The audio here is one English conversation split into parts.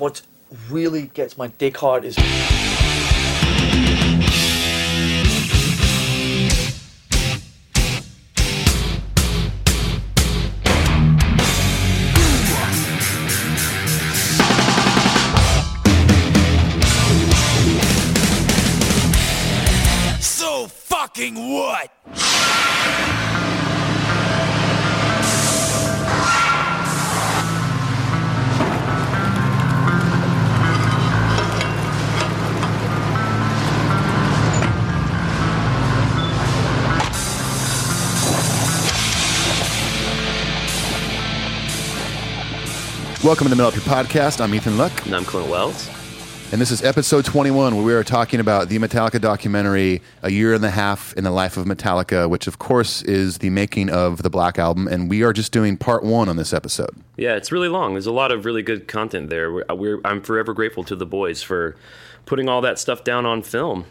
What really gets my dick hard is... So fucking what? Welcome to the Metal Up Your Podcast. I'm Ethan Luck. And I'm Clint Wells. And this is episode 21, where we are talking about the Metallica documentary, A Year and a Half in the Life of Metallica, which, of course, is the making of The Black Album. And we are just doing part one on this episode. Yeah, it's really long. There's a lot of really good content there. I'm forever grateful to the boys for putting all that stuff down on film.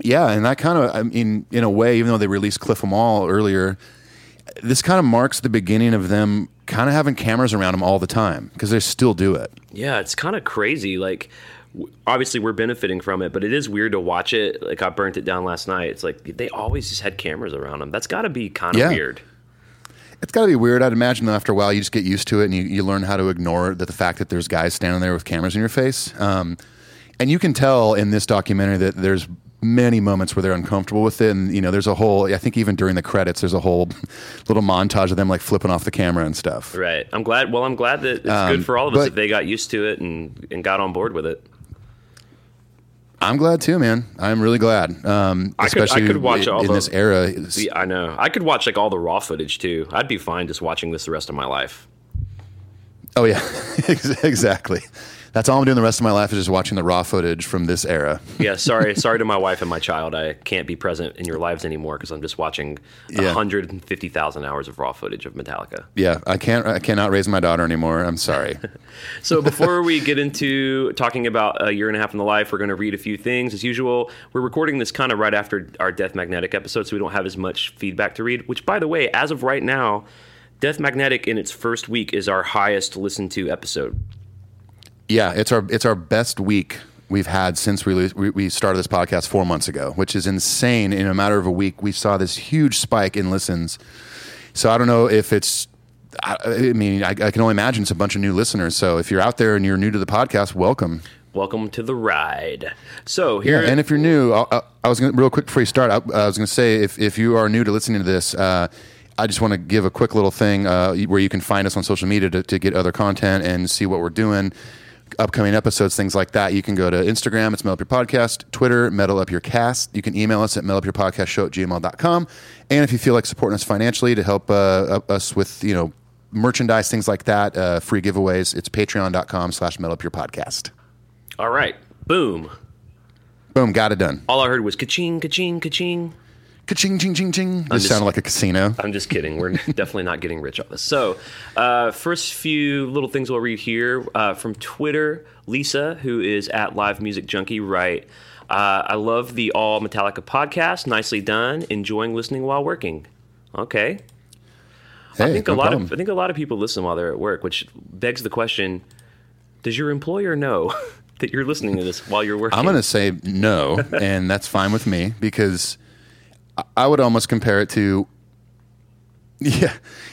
Yeah, and that kind of, I mean, in a way, even though they released Cliff 'Em All earlier, this kind of marks the beginning of them kind of having cameras around them all the time, because they still do it. Yeah, it's kind of crazy. Like, obviously we're benefiting from it, but it is weird to watch it. Like, I burnt it down last night. It's like they always just had cameras around them. That's got to be kind of weird. It's got to be weird. I'd imagine that after a while you just get used to it, and you learn how to ignore the fact that there's guys standing there with cameras in your face. And you can tell in this documentary that there's many moments where they're uncomfortable with it. And, you know, there's a whole, I think even during the credits, there's a whole little montage of them like flipping off the camera and stuff. Right. I'm glad that it's good for all of us that they got used to it and got on board with it. I'm glad too, man. I'm really glad. Especially in this era. Yeah, I know. I could watch like all the raw footage too. I'd be fine just watching this the rest of my life. Oh yeah, exactly. That's all I'm doing the rest of my life is just watching the raw footage from this era. Yeah, sorry to my wife and my child. I can't be present in your lives anymore because I'm just watching 150,000 hours of raw footage of Metallica. Yeah, I cannot raise my daughter anymore. I'm sorry. So before we get into talking about A Year and a Half in the Life, we're going to read a few things. As usual, we're recording this kind of right after our Death Magnetic episode, so we don't have as much feedback to read, which, by the way, as of right now, Death Magnetic in its first week is our highest listened to episode. Yeah, it's our best week we've had since we started this podcast 4 months ago, which is insane. In a matter of a week, we saw this huge spike in listens. So I don't know if it's... I mean, I can only imagine it's a bunch of new listeners. So if you're out there and you're new to the podcast, welcome. Welcome to the ride. So here... Yeah, and if you're new, I was going to... Real quick before you start, I was going to say, if you are new to listening to this... I just want to give a quick little thing where you can find us on social media to get other content and see what we're doing, upcoming episodes, things like that. You can go to Instagram, it's Metal Up Your Podcast, Twitter, Metal Up Your Cast. You can email us at metalupyourpodcastshow@gmail.com. And if you feel like supporting us financially to help us with, you know, merchandise, things like that, free giveaways, it's patreon.com/metalupyourpodcast. All right. Boom. Boom. Got it done. All I heard was ka-ching, ka-ching, ka-ching. Ka-ching, ching, ching, ching. This sounded like a casino. I'm just kidding. We're definitely not getting rich on this. So, first few little things we'll read here from Twitter. Lisa, who is at Live Music Junkie, write, I love the All Metallica podcast. Nicely done. Enjoying listening while working. Okay. Hey, I think a lot of people listen while they're at work, which begs the question: does your employer know that you're listening to this while you're working? I'm going to say no, and that's fine with me, because I would almost compare it to when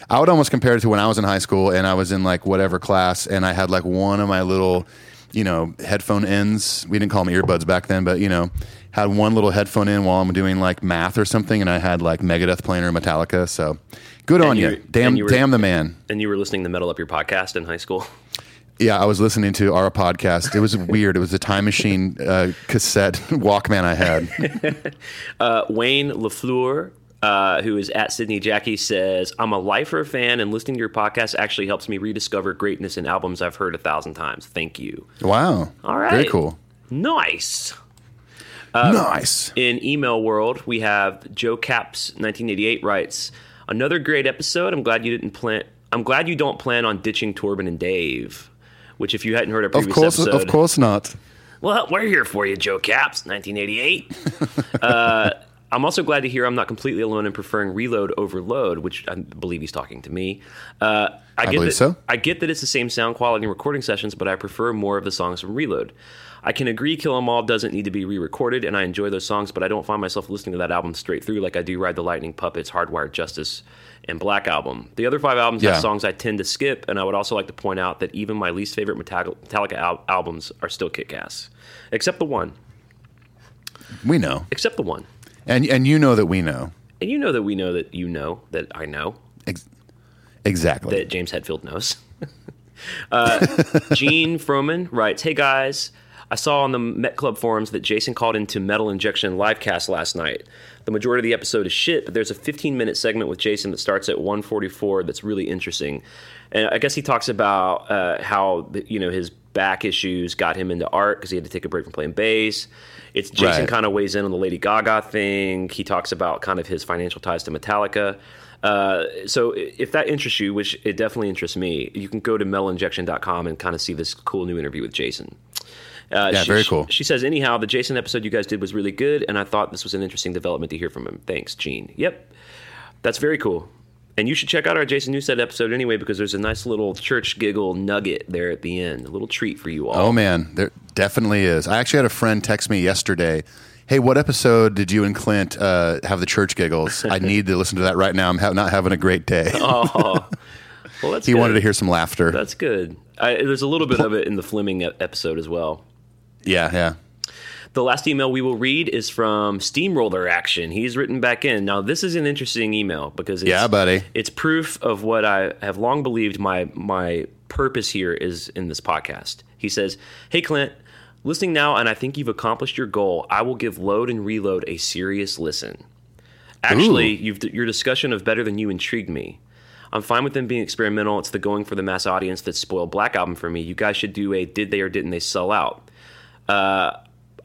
I was in high school and I was in like whatever class and I had like one of my little, you know, headphone ends. We didn't call them earbuds back then, but, you know, had one little headphone in while I'm doing like math or something, and I had like Megadeth playing or Metallica. So good on you. Damn the man. And you were listening to Metal Up Your Podcast in high school? Yeah, I was listening to our podcast. It was weird. It was a Time Machine cassette Walkman I had. Wayne LaFleur, who is at Sydney Jackie, says, I'm a lifer fan, and listening to your podcast actually helps me rediscover greatness in albums I've heard 1,000 times. Thank you. Wow. All right. Very cool. Nice. Nice. In email world, we have Joe Caps 1988 writes, another great episode. I'm glad you don't plan on ditching Torben and Dave. Which, if you hadn't heard a previous episode... Of course not. Well, we're here for you, Joe Caps, 1988. I'm also glad to hear I'm not completely alone in preferring Reload over Load, which I believe he's talking to me. I believe so. I get that it's the same sound quality and recording sessions, but I prefer more of the songs from Reload. I can agree Kill 'Em All doesn't need to be re-recorded, and I enjoy those songs, but I don't find myself listening to that album straight through like I do Ride the Lightning, Puppets, Hardwired, Justice, and Black Album. The other five albums have songs I tend to skip, and I would also like to point out that even my least favorite Metallica albums are still kick-ass. Except the one. We know. Except the one. And you know that we know. And you know that we know that you know that I know. Exactly. That James Hetfield knows. Gene Froman writes, "Hey guys, I saw on the Met Club forums that Jason called into Metal Injection livecast last night. The majority of the episode is shit, but there's a 15-minute segment with Jason that starts at 1:44 that's really interesting. And I guess he talks about how his back issues got him into art because he had to take a break from playing bass. It's Jason kind of weighs in on the Lady Gaga thing. He talks about kind of his financial ties to Metallica. So if that interests you, which it definitely interests me, you can go to metalinjection.com and kind of see this cool new interview with Jason." Very cool. She says, "Anyhow, the Jason episode you guys did was really good, and I thought this was an interesting development to hear from him. Thanks, Gene." Yep. That's very cool. And you should check out our Jason Newstead episode anyway, because there's a nice little church giggle nugget there at the end. A little treat for you all. Oh, man. There definitely is. I actually had a friend text me yesterday, "Hey, what episode did you and Clint have the church giggles? I need to listen to that right now. I'm not having a great day." Oh, well, that's good. He wanted to hear some laughter. That's good. There's a little bit of it in the Fleming episode as well. Yeah. The last email we will read is from Steamroller Action. He's written back in. Now, this is an interesting email because it's proof of what I have long believed my purpose here is in this podcast. He says, "Hey, Clint, listening now, and I think you've accomplished your goal. I will give Load and Reload a serious listen. Actually, your discussion of Better Than You intrigued me. I'm fine with them being experimental. It's the going for the mass audience that spoiled Black Album for me. You guys should do a did they or didn't they sell out.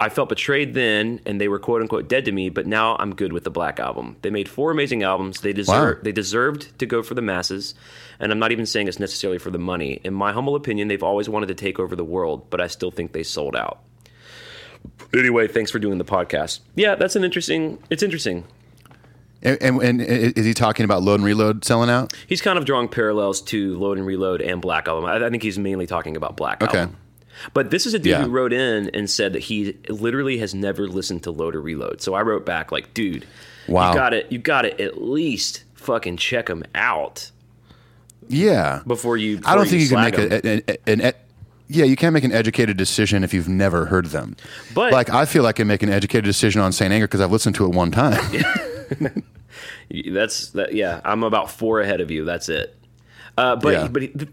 I felt betrayed then, and they were quote-unquote dead to me, but now I'm good with the Black Album. They made 4 amazing albums. They deserved to go for the masses, and I'm not even saying it's necessarily for the money. In my humble opinion, they've always wanted to take over the world, but I still think they sold out. Anyway, thanks for doing the podcast." Yeah, that's it's interesting. And is he talking about Load and Reload selling out? He's kind of drawing parallels to Load and Reload and Black Album. I think he's mainly talking about Black Album. But this is a dude who wrote in and said that he literally has never listened to Load or Reload. So I wrote back like, "Dude, you got to at least fucking check them out." Yeah. I don't think you can make you can't make an educated decision if you've never heard them. But like, I feel I can make an educated decision on Saint Anger because I've listened to it one time. I'm about 4 ahead of you. That's it.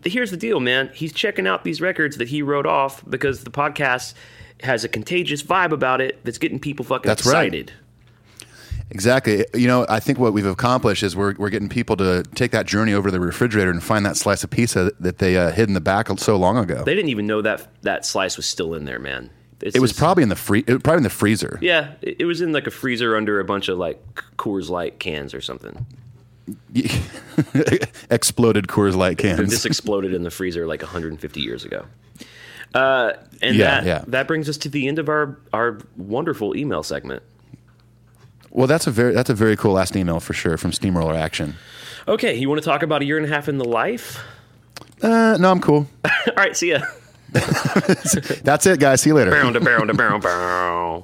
Here's the deal, man. He's checking out these records that he wrote off because the podcast has a contagious vibe about it that's getting people fucking excited. Right. Exactly. I think what we've accomplished is we're getting people to take that journey over to the refrigerator and find that slice of pizza that they hid in the back so long ago. They didn't even know that slice was still in there, man. It was probably in the freezer. Yeah, it was in like a freezer under a bunch of like Coors Light cans or something. Exploded Coors Light cans. This exploded in the freezer like 150 years ago. That brings us to the end of our wonderful email segment. Well, that's a very cool last email for sure from Steamroller Action. Okay, you want to talk about A Year and a Half in the Life? No, I'm cool. All right, see ya. That's it, guys. See you later. To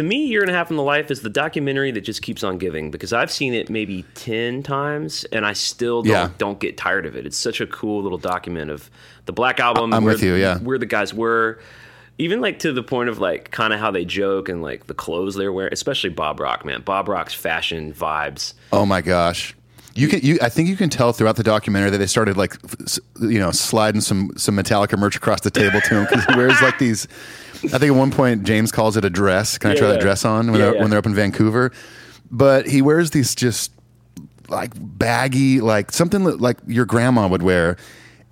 me, Year and a Half in the Life is the documentary that just keeps on giving, because I've seen it maybe 10 times and I still don't get tired of it. It's such a cool little document of the Black Album. I'm with you, yeah. Where the guys were, even like to the point of like kind of how they joke and like the clothes they're wearing, especially Bob Rock, man. Bob Rock's fashion vibes. Oh my gosh. I think you can tell throughout the documentary that they started like, sliding some Metallica merch across the table to him, because he wears like these. I think at one point James calls it a dress. Can I try that dress on when they're up in Vancouver? But he wears these just like baggy, like something like your grandma would wear.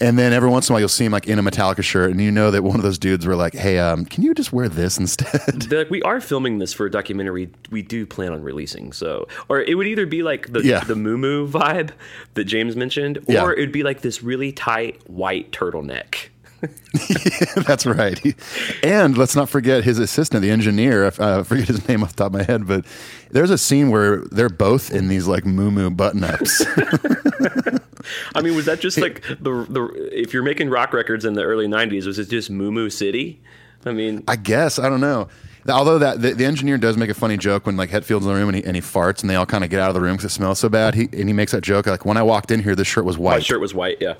And then every once in a while you'll see him like in a Metallica shirt, and that one of those dudes were like, "Hey, can you just wear this instead?" Like, we are filming this for a documentary we do plan on releasing. So, or it would either be like the Moo vibe that James mentioned, or it would be like this really tight white turtleneck. That's right. And let's not forget his assistant, the engineer. I forget his name off the top of my head, but there's a scene where they're both in these like moo button-ups. I mean, was that just like the if you're making rock records in the early 90s, was it just moo city? I mean, I guess, I don't know. Although the engineer does make a funny joke when like Hetfield's in the room and he farts and they all kind of get out of the room because it smells so bad. He makes that joke like, when I walked in here, this shirt was white. My shirt was white, yeah.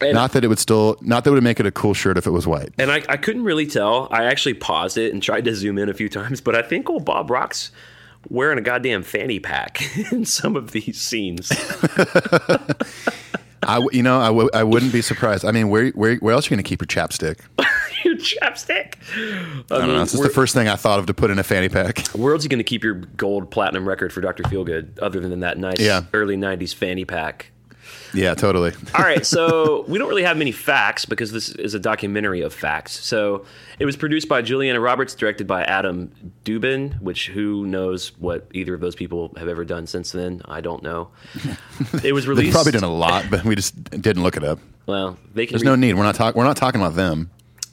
And not that it would make it a cool shirt if it was white. And I couldn't really tell. I actually paused it and tried to zoom in a few times, but I think old Bob Rock's wearing a goddamn fanny pack in some of these scenes. I wouldn't be surprised. I mean, where else are you going to keep your chapstick? Your chapstick? I don't know. This is the first thing I thought of to put in a fanny pack. Where else are you going to keep your gold platinum record for Dr. Feelgood other than that nice early 90s fanny pack? Yeah, totally. All right, so we don't really have many facts because this is a documentary of facts. So it was produced by Juliana Roberts, directed by Adam Dubin, which who knows what either of those people have ever done since then. I don't know. It was released. They've probably done a lot, but we just didn't look it up. Well, there's no need. We're not talking about them.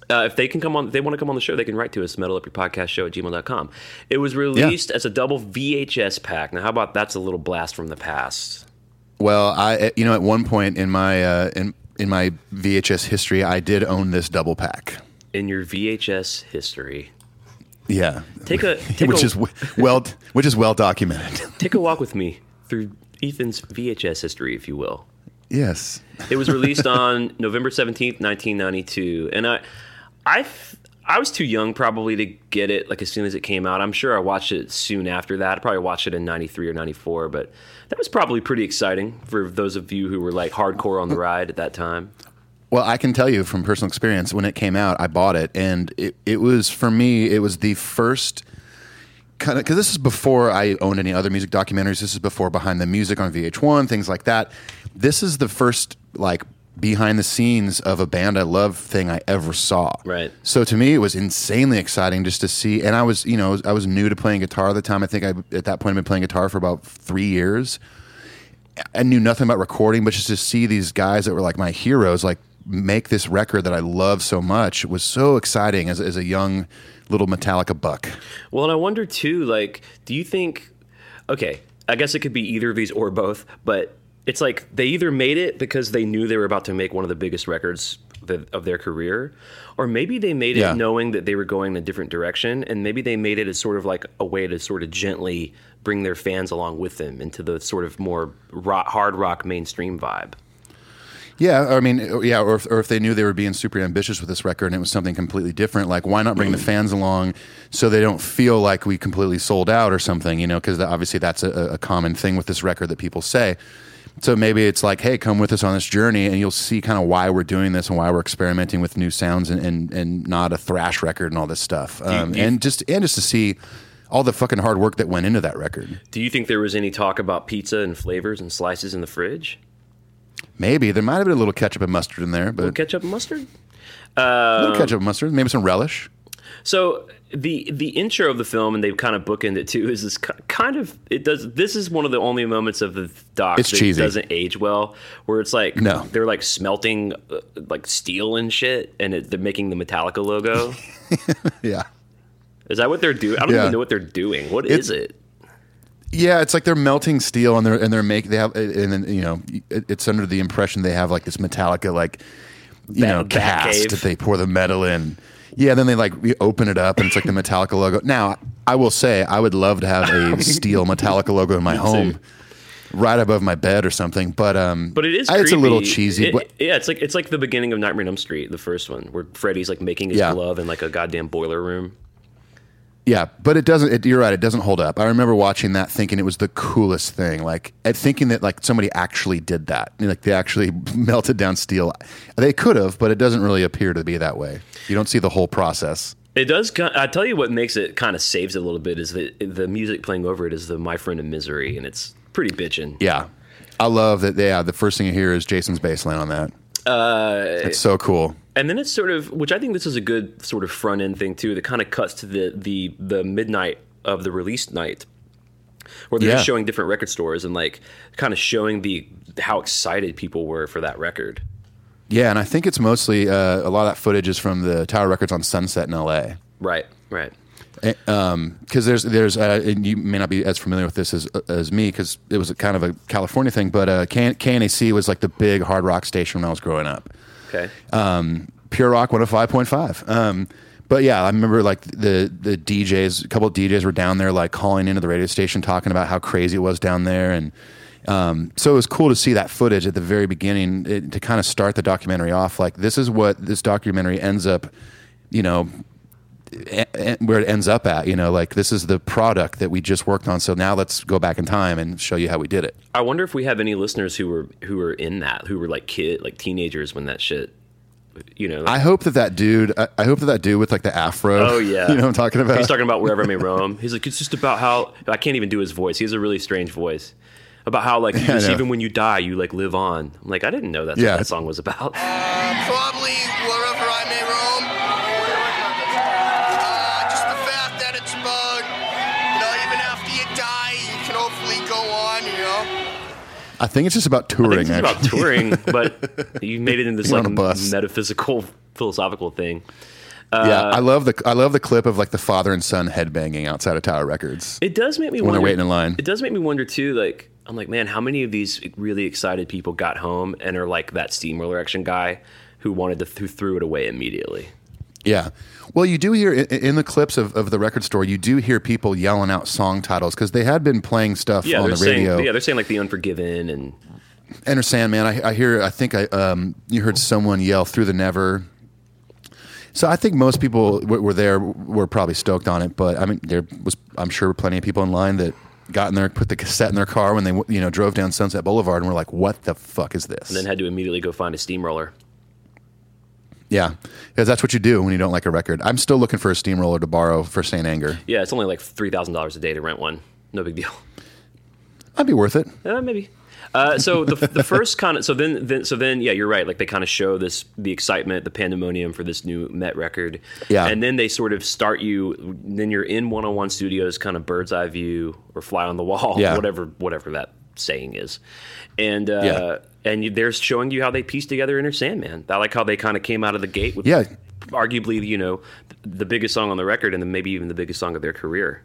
If they can come on, they want to come on the show, they can write to us, metalupyourpodcastshow@gmail.com. It was released as a double VHS pack. Now, how about that's a little blast from the past? Well, at one point in my my VHS history, I did own this double pack. In your VHS history, yeah, which is well documented. Take a walk with me through Ethan's VHS history, if you will. Yes, it was released on November 17th, 1992, and I was too young probably to get it like as soon as it came out. I'm sure I watched it soon after that. I probably watched it in 93 or 94, but that was probably pretty exciting for those of you who were like hardcore on the ride at that time. Well, I can tell you from personal experience, when it came out, I bought it, and it was, for me, it was the first kind of, because this is before I owned any other music documentaries. This is before Behind the Music on VH1, things like that. This is the first like behind the scenes of a band I love thing I ever saw. Right. So to me, it was insanely exciting just to see. And I was new to playing guitar at the time. I think at that point I'd been playing guitar for about 3 years. I knew nothing about recording, but just to see these guys that were like my heroes, like make this record that I love so much, was so exciting as a young little Metallica buck. Well, and I wonder too, like, do you think, okay, I guess it could be either of these or both, but it's like they either made it because they knew they were about to make one of the biggest records of their career, or maybe they made it knowing that they were going in a different direction, and maybe they made it as sort of like a way to sort of gently bring their fans along with them into the sort of more rock, hard rock mainstream vibe. Yeah, I mean, yeah, or if they knew they were being super ambitious with this record and it was something completely different, like why not bring the fans along so they don't feel like we completely sold out or something, you know, because obviously that's a common thing with this record that people say. So maybe it's like, hey, come with us on this journey, and you'll see kind of why we're doing this and why we're experimenting with new sounds and not a thrash record and all this stuff. And just to see all the fucking hard work that went into that record. Do you think there was any talk about pizza and flavors and slices in the fridge? Maybe. There might have been a little ketchup and mustard in there. But a little ketchup and mustard? A little ketchup and mustard. Maybe some relish. So the intro of the film, and they've kind of bookend it too, is this kind of, it does, this is one of the only moments of the doc that doesn't age well, where it's like, no, they're like smelting like steel and shit, and they're making the Metallica logo. Yeah. Is that what they're doing? I don't even know what they're doing. What is it? Yeah, it's like they're melting steel it's under the impression they have like this Metallica, like, cast that they pour the metal in. Yeah, then they like we open it up and it's like the Metallica logo. Now, I will say I would love to have a steel Metallica logo in my home, right above my bed or something. But it is creepy. It's a little cheesy. It's like the beginning of Nightmare on Elm Street, the first one, where Freddy's like making his glove in like a goddamn boiler room. Yeah, but it doesn't. You're right. It doesn't hold up. I remember watching that, thinking it was the coolest thing. Like thinking that like somebody actually did that. Like they actually melted down steel. They could have, but it doesn't really appear to be that way. You don't see the whole process. It does. I tell you what makes it kind of saves it a little bit is that the music playing over it is the My Friend in Misery, and it's pretty bitchin'. Yeah, I love that. Yeah, the first thing you hear is Jason's bass line on that. It's so cool. And then it's sort of, which I think this is a good sort of front end thing too, that kind of cuts to the midnight of the release night, where they're just showing different record stores and like kind of showing how excited people were for that record. Yeah, and I think it's mostly a lot of that footage is from the Tower Records on Sunset in L.A. Right, right. Because there's and you may not be as familiar with this as me because it was a kind of a California thing, but KNAC was like the big hard rock station when I was growing up. Okay. Pure Rock 105.5. But yeah, I remember like the DJs, a couple of DJs were down there like calling into the radio station talking about how crazy it was down there. And so it was cool to see that footage at the very beginning to kind of start the documentary off. Like this is what this documentary ends up, you know, where it ends up at, you know, like this is the product that we just worked on. So now let's go back in time and show you how we did it. I wonder if we have any listeners who were in that, who were like teenagers when that shit, you know, like, I hope that dude with like the afro. Oh yeah, you know what I'm talking about. He's talking about Wherever I May Roam. He's like, it's just about how I can't even do his voice. He has a really strange voice. About how like just, even when you die, you like live on. I'm like, I didn't know that's what that song was about. Probably Wherever I May Roam. Just the fact that it's about, you know, even after you die, you can hopefully go on. You know. I think it's just about touring. I think it's just about touring, but you made it into this like metaphysical, philosophical thing. Yeah, I love the clip of like the father and son headbanging outside of Tower Records. It does make me wonder when they're waiting in line. It does make me wonder too. Like I'm like, man, how many of these really excited people got home and are like that steamroller action guy who threw it away immediately. Yeah. Well, you do hear in the clips of the record store, you do hear people yelling out song titles because they had been playing stuff on the radio. Yeah, they're saying like The Unforgiven and Enter Sandman. I think you heard someone yell Through the Never. So I think most people were there were probably stoked on it, but I mean, I'm sure plenty of people in line that got in there, put the cassette in their car when they drove down Sunset Boulevard and were like, "What the fuck is this?" And then had to immediately go find a steamroller. Yeah, because that's what you do when you don't like a record. I'm still looking for a steamroller to borrow for Saint Anger. Yeah, it's only like $3,000 a day to rent one. No big deal. I'd be worth it. Maybe. So the first kind of so then yeah, you're right. Like they kind of show the excitement, the pandemonium for this new Met record. Yeah, and then they sort of start you. Then you're in 101 Studios, kind of bird's eye view or fly on the wall, whatever that saying is, and. And they're showing you how they pieced together Enter Sandman. I like how they kind of came out of the gate with arguably, you know, the biggest song on the record and then maybe even the biggest song of their career.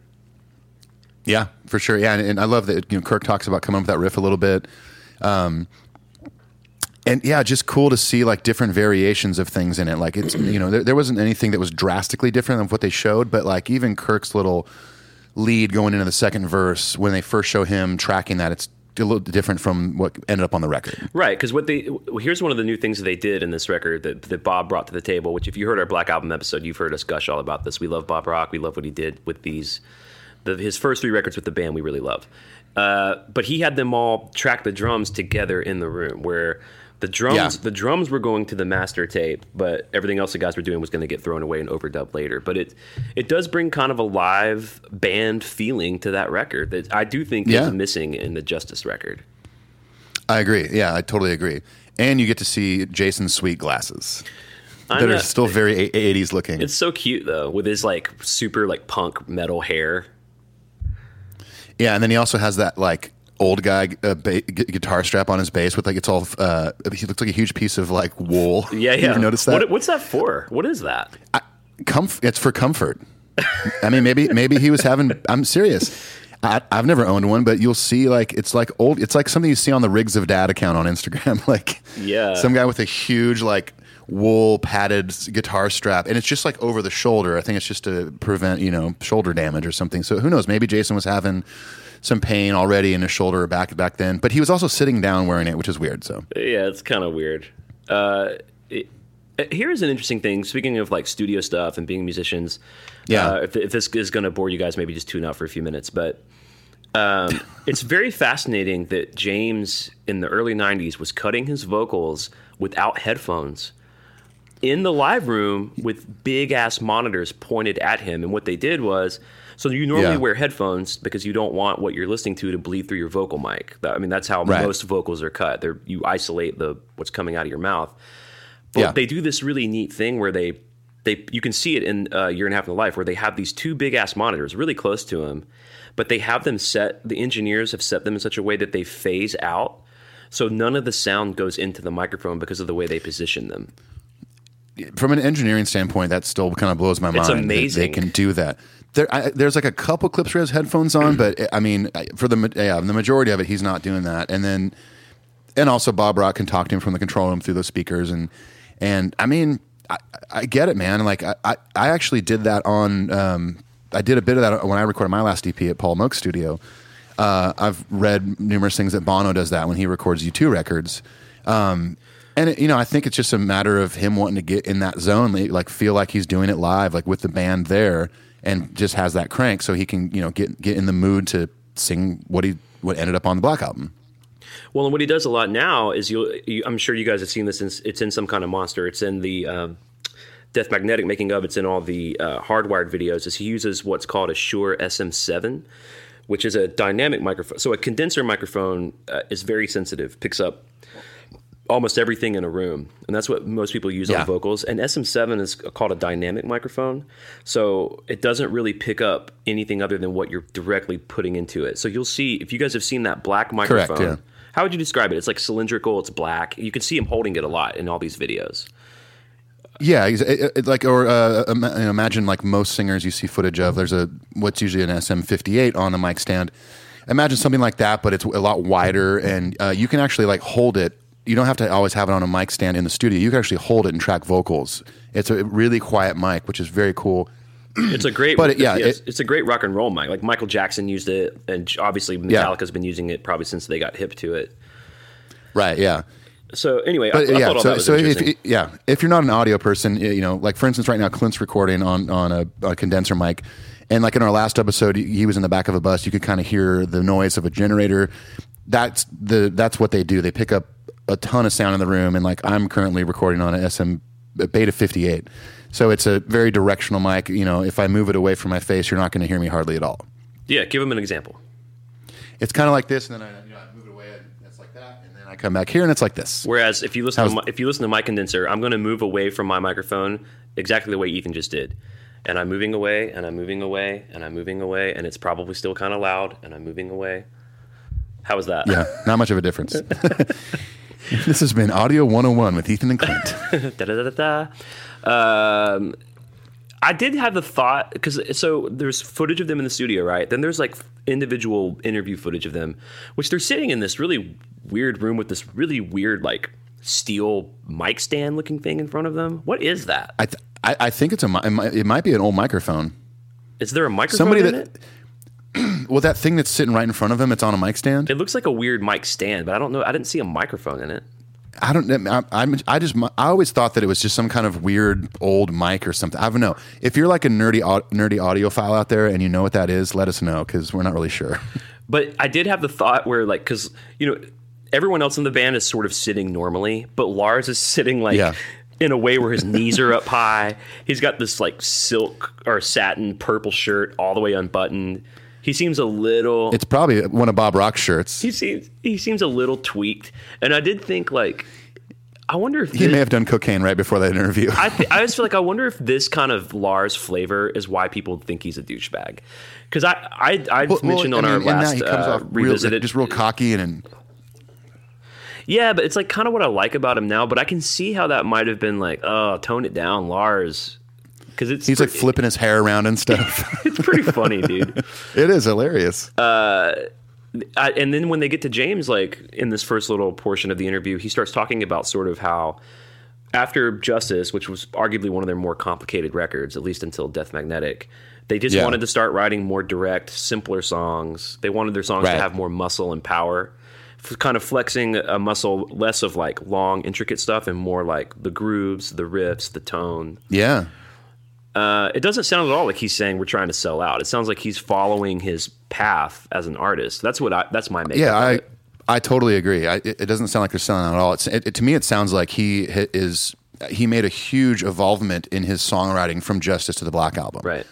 Yeah, for sure. Yeah, and I love that, you know, Kirk talks about coming up with that riff a little bit. And yeah, just cool to see like different variations of things in it. Like it's, you know, there wasn't anything that was drastically different than what they showed, but like even Kirk's little lead going into the second verse, when they first show him tracking that, it's a little different from what ended up on the record. Right, because here's one of the new things that they did in this record that Bob brought to the table, which if you heard our Black Album episode, you've heard us gush all about this. We love Bob Rock. We love what he did with his first three records with the band we really love. But he had them all track the drums together in the room, where the drums were going to the master tape, but everything else the guys were doing was going to get thrown away and overdubbed later. But it does bring kind of a live band feeling to that record that I do think is missing in the Justice record. I agree. Yeah, I totally agree. And you get to see Jason's sweet glasses that are still very 80s looking. It's so cute though, with his like super like punk metal hair. Yeah, and then he also has that like old guy guitar strap on his bass with like it's all he looks like a huge piece of like wool. Yeah, yeah. You ever notice that? What's that for? What is that? It's for comfort. I mean, maybe he was having. I'm serious. I've never owned one, but you'll see like it's like old. It's like something you see on the Rigs of Dad account on Instagram. Like some guy with a huge like wool padded guitar strap, and it's just like over the shoulder. I think it's just to prevent, you know, shoulder damage or something. So who knows? Maybe Jason was having some pain already in his shoulder back then, but he was also sitting down wearing it, which is weird. So yeah, it's kind of weird. Here's an interesting thing. Speaking of like studio stuff and being musicians, if this is going to bore you guys, maybe just tune out for a few minutes. But it's very fascinating that James in the early '90s was cutting his vocals without headphones in the live room with big ass monitors pointed at him, and what they did was. So you normally wear headphones because you don't want what you're listening to bleed through your vocal mic. I mean, that's how most vocals are cut. You isolate what's coming out of your mouth. But they do this really neat thing where they you can see it in A Year and a Half in the Life, where they have these two big-ass monitors really close to them, but they have them set – the engineers have set them in such a way that they phase out. So none of the sound goes into the microphone because of the way they position them. From an engineering standpoint, that still kind of blows my mind. It's amazing. They can do that. There's like a couple clips where he has headphones on, but I mean, for the majority of it, he's not doing that. And also Bob Rock can talk to him from the control room through those speakers. And I mean, I get it, man. Like I actually did that on, I did a bit of that when I recorded my last EP at Paul Moak's studio. I've read numerous things that Bono does that when he records U2 records. And you know, I think it's just a matter of him wanting to get in that zone, like feel like he's doing it live, like with the band there, and just has that crank so he can, you know, get in the mood to sing what ended up on the Black Album. Well, and what he does a lot now is I'm sure you guys have seen this. It's in some kind of monster. It's in the Death Magnetic making of. It's in all the Hardwired videos. Is he uses what's called a Shure SM7, which is a dynamic microphone. So a condenser microphone is very sensitive, picks up almost everything in a room, and that's what most people use on vocals. And SM7 is called a dynamic microphone, so it doesn't really pick up anything other than what you're directly putting into it. So you'll see, if you guys have seen that black microphone, correct, yeah. How would you describe it? It's like cylindrical, it's black. You can see him holding it a lot in all these videos. Yeah, it's like, or imagine like most singers you see footage of, there's what's usually an SM58 on a mic stand. Imagine something like that, but it's a lot wider, and you can actually like hold it. You don't have to always have it on a mic stand in the studio. You can actually hold it and track vocals. It's a really quiet mic, which is very cool. It's a great, it's a great rock and roll mic. Like Michael Jackson used it, and obviously Metallica's been using it probably since they got hip to it. Right. Yeah. So anyway, I thought all that was interesting. If you're not an audio person, you know, like for instance, right now Clint's recording on a condenser mic. And like in our last episode, he was in the back of a bus. You could kind of hear the noise of a generator. That's what they do. They pick up a ton of sound in the room, and like I'm currently recording on an SM Beta 58, so it's a very directional mic. You know, if I move it away from my face, you're not going to hear me hardly at all. Yeah, give them an example. It's kind of like this, and then I move it away, and it's like that, and then I come back here, and it's like this. Whereas if you listen to my condenser, I'm going to move away from my microphone exactly the way Ethan just did, and I'm moving away, and I'm moving away, and I'm moving away, and it's probably still kind of loud, and I'm moving away. How was that? Yeah, not much of a difference. This has been Audio 101 with Ethan and Clint. I did have the thought, because there's footage of them in the studio, right? Then there's like individual interview footage of them, which they're sitting in this really weird room with this really weird like steel mic stand looking thing in front of them. What is that? I think it might be an old microphone. Is there a microphone in it? Well, that thing that's sitting right in front of him, it's on a mic stand. It looks like a weird mic stand, but I don't know. I didn't see a microphone in it. I always thought that it was just some kind of weird old mic or something. I don't know. If you're like a nerdy audiophile out there and you know what that is, let us know, because we're not really sure. But I did have the thought where, like, because, you know, everyone else in the band is sort of sitting normally, but Lars is sitting like... Yeah. In a way where his knees are up high. He's got this like silk or satin purple shirt all the way unbuttoned. He seems a little... It's probably one of Bob Rock's shirts. He seems a little tweaked. And I did think like, I wonder if... He may have done cocaine right before that interview. I just feel like I wonder if this kind of Lars flavor is why people think he's a douchebag. Because I mentioned on our last revisited... Just real cocky and... Yeah, but it's like kind of what I like about him now, but I can see how that might have been like, oh, tone it down, Lars. He's flipping his hair around and stuff. It's pretty funny, dude. It is hilarious. And then when they get to James, like in this first little portion of the interview, he starts talking about sort of how after Justice, which was arguably one of their more complicated records, at least until Death Magnetic, they just wanted to start writing more direct, simpler songs. They wanted their songs to have more muscle and power. Kind of flexing a muscle, less of like long, intricate stuff and more like the grooves, the riffs, the tone. Yeah. It doesn't sound at all like he's saying we're trying to sell out. It sounds like he's following his path as an artist. That's my makeup. Yeah, I totally agree. It doesn't sound like they're selling out at all. To me, it sounds like he made a huge evolvement in his songwriting from Justice to the Black Album. Right.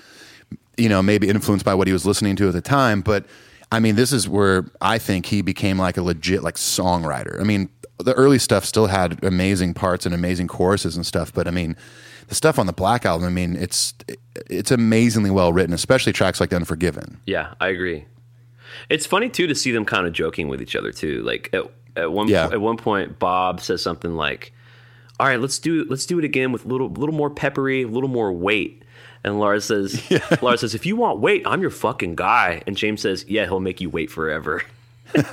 You know, maybe influenced by what he was listening to at the time, but I mean, this is where I think he became like a legit like songwriter. I mean, the early stuff still had amazing parts and amazing choruses and stuff, but I mean, the stuff on the Black Album, I mean, it's amazingly well written, especially tracks like The Unforgiven. Yeah, I agree. It's funny too to see them kind of joking with each other too. Like At one point, Bob says something like, "All right, let's do it again with a little more peppery, a little more weight." And Lars says, "If you want weight, I'm your fucking guy." And James says, "Yeah, he'll make you wait forever." I'm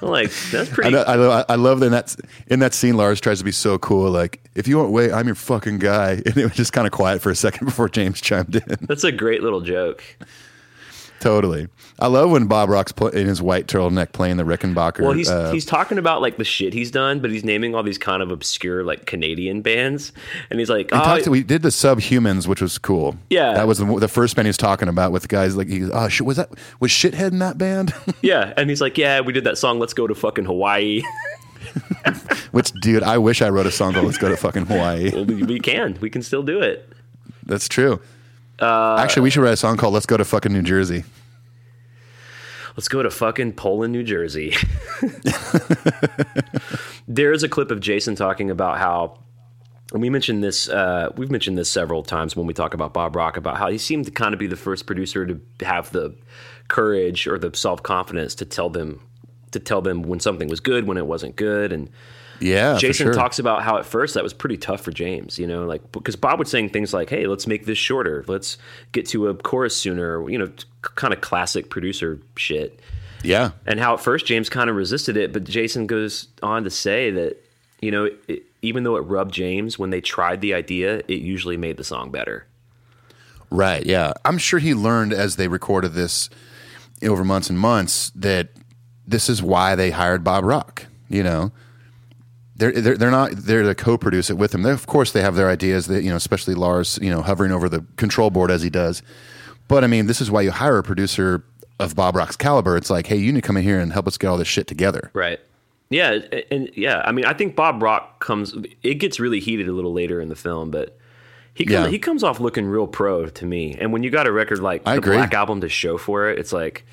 like, that's pretty. I love that in that scene. Lars tries to be so cool, like, "If you want weight, I'm your fucking guy." And it was just kind of quiet for a second before James chimed in. That's a great little joke. Totally. I love when Bob Rock's in his white turtleneck playing the Rickenbacker. Well, he's talking about like the shit he's done, but he's naming all these kind of obscure like Canadian bands, and he's like, we did the Subhumans, which was cool. Yeah, that was the first band he was talking about with the guys like, was Shithead in that band? Yeah, and he's like, yeah, we did that song. Let's go to fucking Hawaii. Which, dude, I wish I wrote a song called "Let's Go to Fucking Hawaii." Well, we can still do it. That's true. Actually, we should write a song called "Let's Go to Fucking New Jersey." Let's go to fucking Poland, New Jersey. There is a clip of Jason talking about how, and we mentioned this, we've mentioned this several times when we talk about Bob Rock, about how he seemed to kind of be the first producer to have the courage or the self-confidence to tell them when something was good, when it wasn't good, and yeah, Jason talks about how at first that was pretty tough for James, you know, like, because Bob was saying things like, "Hey, let's make this shorter. Let's get to a chorus sooner," you know, kind of classic producer shit. Yeah. And how at first James kind of resisted it, but Jason goes on to say that, you know, even though it rubbed James, when they tried the idea, it usually made the song better. Right. Yeah. I'm sure he learned as they recorded this over months and months that this is why they hired Bob Rock, you know. They're not there to co-produce it with him. Of course, they have their ideas that, you know, especially Lars, you know, hovering over the control board as he does. But I mean, this is why you hire a producer of Bob Rock's caliber. It's like, hey, you need to come in here and help us get all this shit together. Right. Yeah. And yeah, I mean, I think Bob Rock it gets really heated a little later in the film, but he comes off looking real pro to me. And when you got a record like The Black Album to show for it, it's like,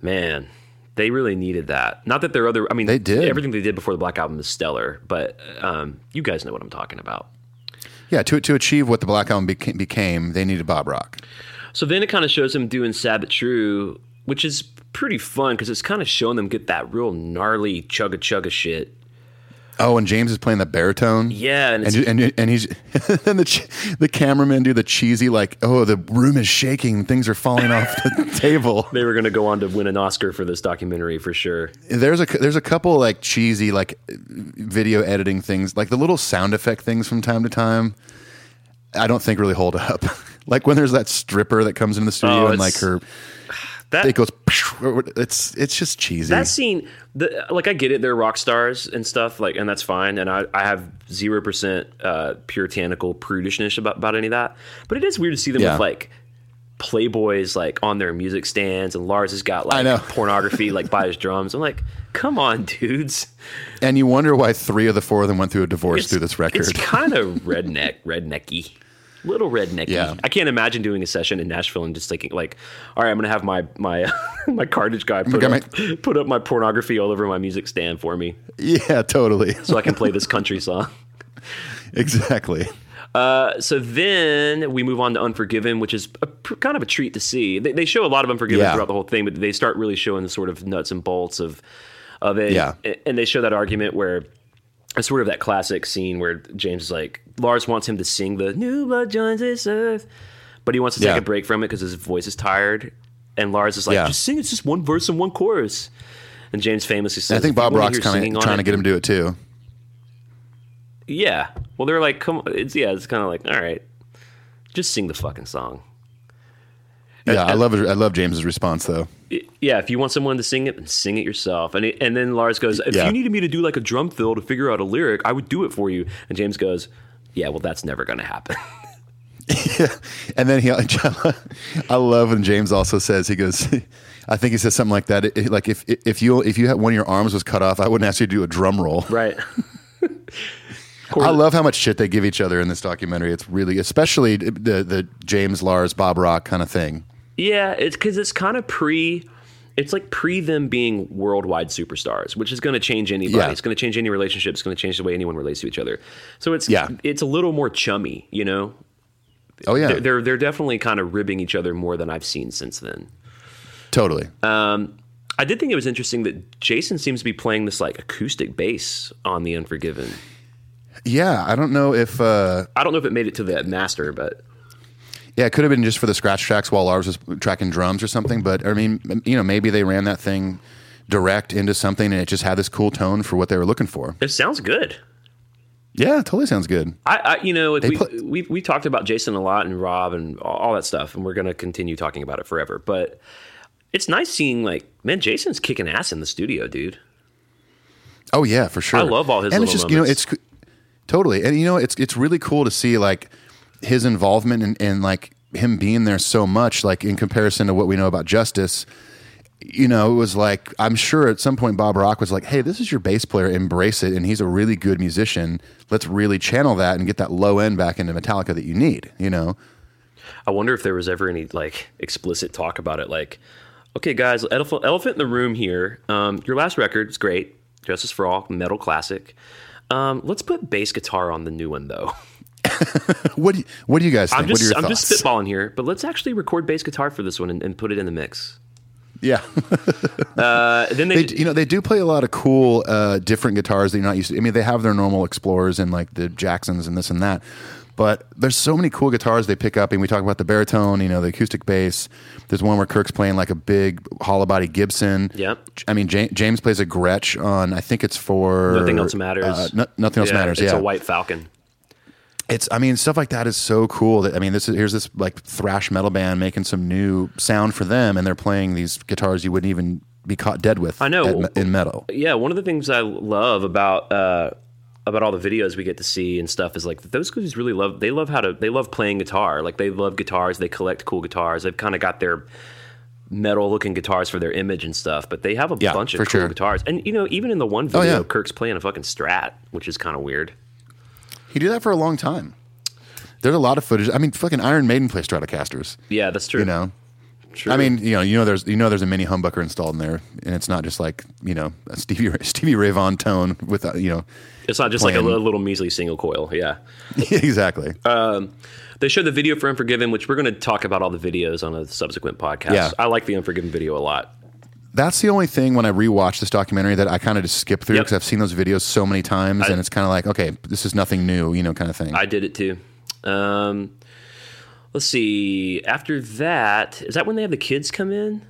man, they really needed that. Not that their other, I mean, they did. Everything they did before the Black Album is stellar, but you guys know what I'm talking about. Yeah, to achieve what the Black Album became, they needed Bob Rock. So then it kind of shows him doing Sad But True, which is pretty fun because it's kind of showing them get that real gnarly chugga-chugga shit. Oh, and James is playing the baritone. Yeah, and he's and the cameramen do the cheesy like, oh, the room is shaking, things are falling off the table. They were going to go on to win an Oscar for this documentary for sure. There's a couple like cheesy like video editing things, like the little sound effect things from time to time. I don't think really hold up. Like when there's that stripper that comes into the studio and like her. That, it goes. It's just cheesy. That scene, I get it. They're rock stars and stuff, like, and that's fine. And I have 0% puritanical prudishness about any of that. But it is weird to see them with like Playboys like on their music stands, and Lars has got like pornography like by his drums. I'm like, come on, dudes. And you wonder why 3 of the 4 of them went through a divorce through this record. It's kind of rednecky. Little rednecky. Yeah. I can't imagine doing a session in Nashville and just thinking like, all right, I'm gonna have my cartage guy put up my pornography all over my music stand for me. Yeah, totally. So I can play this country song. Exactly. So then we move on to Unforgiven, which is kind of a treat to see. They show a lot of Unforgiven throughout the whole thing, but they start really showing the sort of nuts and bolts of it. Yeah. And they show that argument where it's sort of that classic scene where James is like, Lars wants him to sing the new blood joins this earth, but he wants to take a break from it because his voice is tired. And Lars is like, just sing. It's just one verse and one chorus. And James famously says, I think Bob Rock's kind of trying to get him to do it too. Yeah. Well, they're like, come on. It's kind of like, all right, just sing the fucking song. Yeah, I love James's response, though. Yeah, if you want someone to sing it, sing it yourself. And then Lars goes, if you needed me to do like a drum fill to figure out a lyric, I would do it for you. And James goes, yeah, well, that's never going to happen. Yeah. And then I love when James also says, he goes, I think he says something like that. Like, if you had one of your arms was cut off, I wouldn't ask you to do a drum roll. Right. I love how much shit they give each other in this documentary. It's really, especially the James, Lars, Bob Rock kind of thing. Yeah, it's because it's kind of pre them being worldwide superstars, which is going to change anybody. Yeah. It's going to change any relationship. It's going to change the way anyone relates to each other. So it's a little more chummy, you know? Oh, yeah. They're definitely kind of ribbing each other more than I've seen since then. Totally. I did think it was interesting that Jason seems to be playing this like acoustic bass on The Unforgiven. Yeah, I don't know if it made it to the master, but yeah, it could have been just for the scratch tracks while Lars was tracking drums or something. But I mean, you know, maybe they ran that thing direct into something and it just had this cool tone for what they were looking for. It sounds good. Yeah, it totally sounds good. We talked about Jason a lot and Rob and all that stuff, and we're going to continue talking about it forever. But it's nice seeing like, man, Jason's kicking ass in the studio, dude. Oh yeah, for sure. I love all his and little it's just, moments. You know, it's totally, and you know, it's really cool to see like his involvement and like him being there so much, like in comparison to what we know about Justice. You know, it was like, I'm sure at some point Bob Rock was like, hey, this is your bass player, embrace it, and he's a really good musician. Let's really channel that and get that low end back into Metallica that you need, you know? I wonder if there was ever any like explicit talk about it, like, okay, guys, elephant in the room here. Your last record is great, Justice for All, metal classic. Let's put bass guitar on the new one, though. What do you guys think? I'm just spitballing here, but let's actually record bass guitar for this one and put it in the mix. Yeah. Then they do play a lot of cool different guitars that you're not used to. I mean, they have their normal Explorers and like the Jacksons and this and that, but there's so many cool guitars they pick up. And we talk about the baritone, you know, the acoustic bass. There's one where Kirk's playing like a big hollow body Gibson. Yep. I mean, James plays a Gretsch on, I think it's for Nothing Else Matters. Nothing Else Matters. It's a White Falcon. Stuff like that is so cool. Here's this like thrash metal band making some new sound for them, and they're playing these guitars you wouldn't even be caught dead with. I know in metal. Yeah, one of the things I love about all the videos we get to see and stuff is like those guys really love. They love playing guitar. Like they love guitars. They collect cool guitars. They've kind of got their metal looking guitars for their image and stuff, but they have a bunch of cool guitars. And you know, even in the one video, Kirk's playing a fucking Strat, which is kind of weird. He did that for a long time. There's a lot of footage. I mean, fucking Iron Maiden play Stratocasters. Yeah, that's true. You know, true. I mean, there's a mini humbucker installed in there, and it's not just like a Stevie Ray Vaughan tone with It's not just playing like a little measly single coil. Yeah, exactly. They showed the video for Unforgiven, which we're going to talk about all the videos on a subsequent podcast. Yeah. I like the Unforgiven video a lot. That's the only thing when I rewatch this documentary that I kind of just skip through because I've seen those videos so many times and it's kind of like, okay, this is nothing new, kind of thing. I did it too. Let's see. After that, is that when they have the kids come in?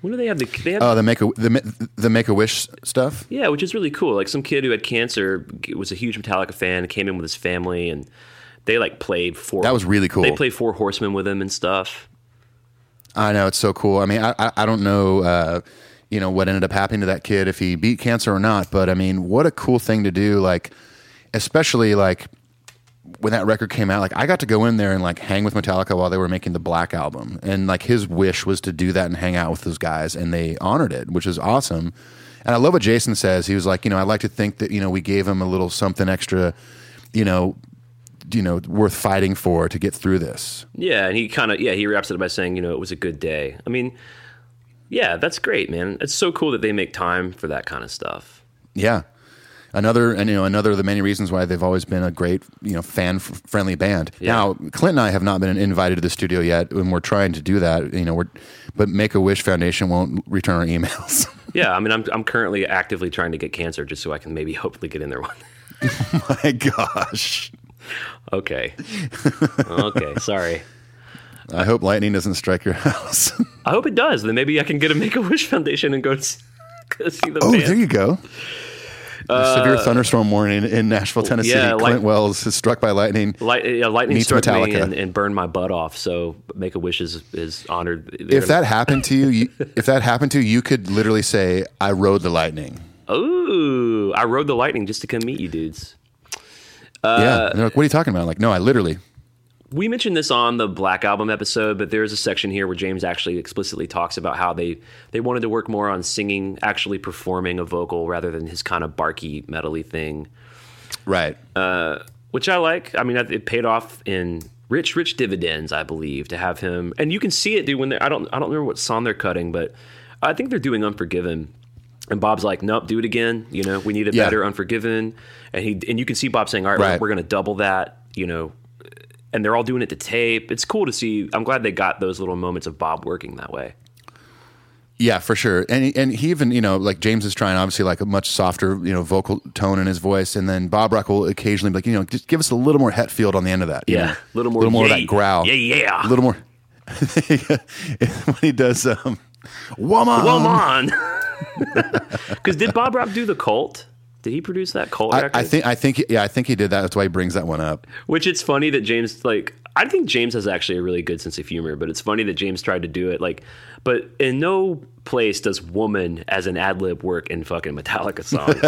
When do they have the Make-A-Wish stuff? Yeah, which is really cool. Like some kid who had cancer was a huge Metallica fan, came in with his family, and they like played four. That was really cool. They played Four Horsemen with him and stuff. I know, it's so cool. I mean, I don't know, what ended up happening to that kid, if he beat cancer or not, but I mean, what a cool thing to do. Like, especially like when that record came out, like I got to go in there and like hang with Metallica while they were making the Black Album. And like his wish was to do that and hang out with those guys, and they honored it, which is awesome. And I love what Jason says. He was like, I'd like to think that, we gave him a little something extra, worth fighting for to get through this. Yeah, and he he wraps it up by saying, it was a good day. I mean, yeah, that's great, man. It's so cool that they make time for that kind of stuff. Yeah. Another of the many reasons why they've always been a great, fan-friendly band. Yeah. Now, Clint and I have not been invited to the studio yet, and we're trying to do that, but Make-A-Wish Foundation won't return our emails. Yeah, I mean, I'm currently actively trying to get cancer just so I can maybe hopefully get in there one. My gosh. Okay. Sorry. I hope lightning doesn't strike your house. I hope it does. Then maybe I can get a Make-A-Wish Foundation and go see the band. Oh, there you go. Severe thunderstorm warning in Nashville, Tennessee. Yeah, Clint Wells is struck by lightning. Lightning struck Metallica. Me and burned my butt off. So Make-A-Wish is honored. If that happened to you, you could literally say, "I rode the lightning." Oh, I rode the lightning just to come meet you, dudes. Yeah, they're like, what are you talking about? I'm like, no, I literally. We mentioned this on the Black Album episode, but there is a section here where James actually explicitly talks about how they wanted to work more on singing, actually performing a vocal rather than his kind of barky, metal-y thing. Right. Which I like. I mean, it paid off in rich dividends, I believe, to have him. And you can see it, dude. When I don't remember what song they're cutting, but I think they're doing Unforgiven. And Bob's like, nope, do it again. We need a better Unforgiven. And you can see Bob saying, all right. We're going to double that, and they're all doing it to tape. It's cool to see. I'm glad they got those little moments of Bob working that way. Yeah, for sure. And he even, you know, like James is trying obviously like a much softer, you know, vocal tone in his voice. And then Bob Rock will occasionally be like, you know, just give us a little more Hetfield on the end of that. Yeah. A little more of that growl. Yeah. A little more. When he does, Woman. Because did Bob Rock do The Cult? Did he produce that Cult record? I think he did that. That's why he brings that one up. Which it's funny that James, like, I think James has actually a really good sense of humor, but it's funny that James tried to do it. Like, but in no place does "woman" as an ad lib work in fucking Metallica songs.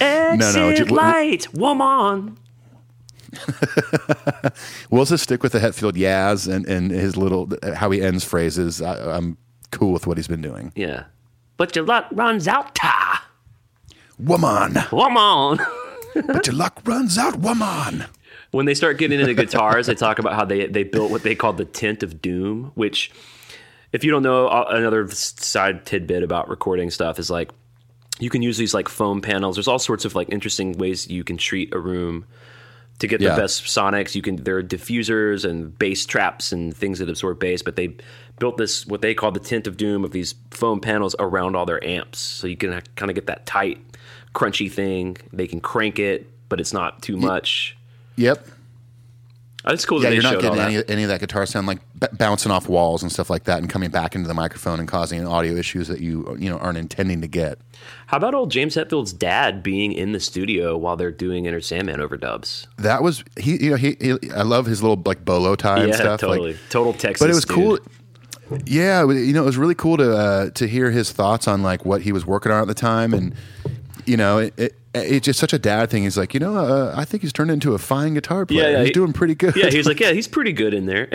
Exit light, woman. We'll just stick with the Hetfield "yeahs" and his little how he ends phrases. I'm cool with what he's been doing. Yeah, but your luck runs out, ta. Woman. But your luck runs out, woman. When they start getting into guitars, they talk about how they built what they called the Tent of Doom, which, if you don't know, another side tidbit about recording stuff is like you can use these like foam panels. There's all sorts of like interesting ways you can treat a room to get the best sonics. There are diffusers and bass traps and things that absorb bass, but they built this what they call the Tent of Doom of these foam panels around all their amps, so you can kind of get that tight, crunchy thing. They can crank it, but it's not too much. Yep. Oh, it's cool. Yeah, you're not getting any of that guitar sound like bouncing off walls and stuff like that, and coming back into the microphone and causing audio issues that you know aren't intending to get. How about old James Hetfield's dad being in the studio while they're doing Enter Sandman overdubs? That was he. I love his little like bolo tie and stuff. Totally, like, total Texas. But it was cool. Yeah, you know, it was really cool to hear his thoughts on like what he was working on at the time, and you know it it's just such a dad thing. He's like, you know, I think he's turned into a fine guitar player. Yeah, he's doing pretty good. Yeah, he's like, yeah, he's pretty good in there.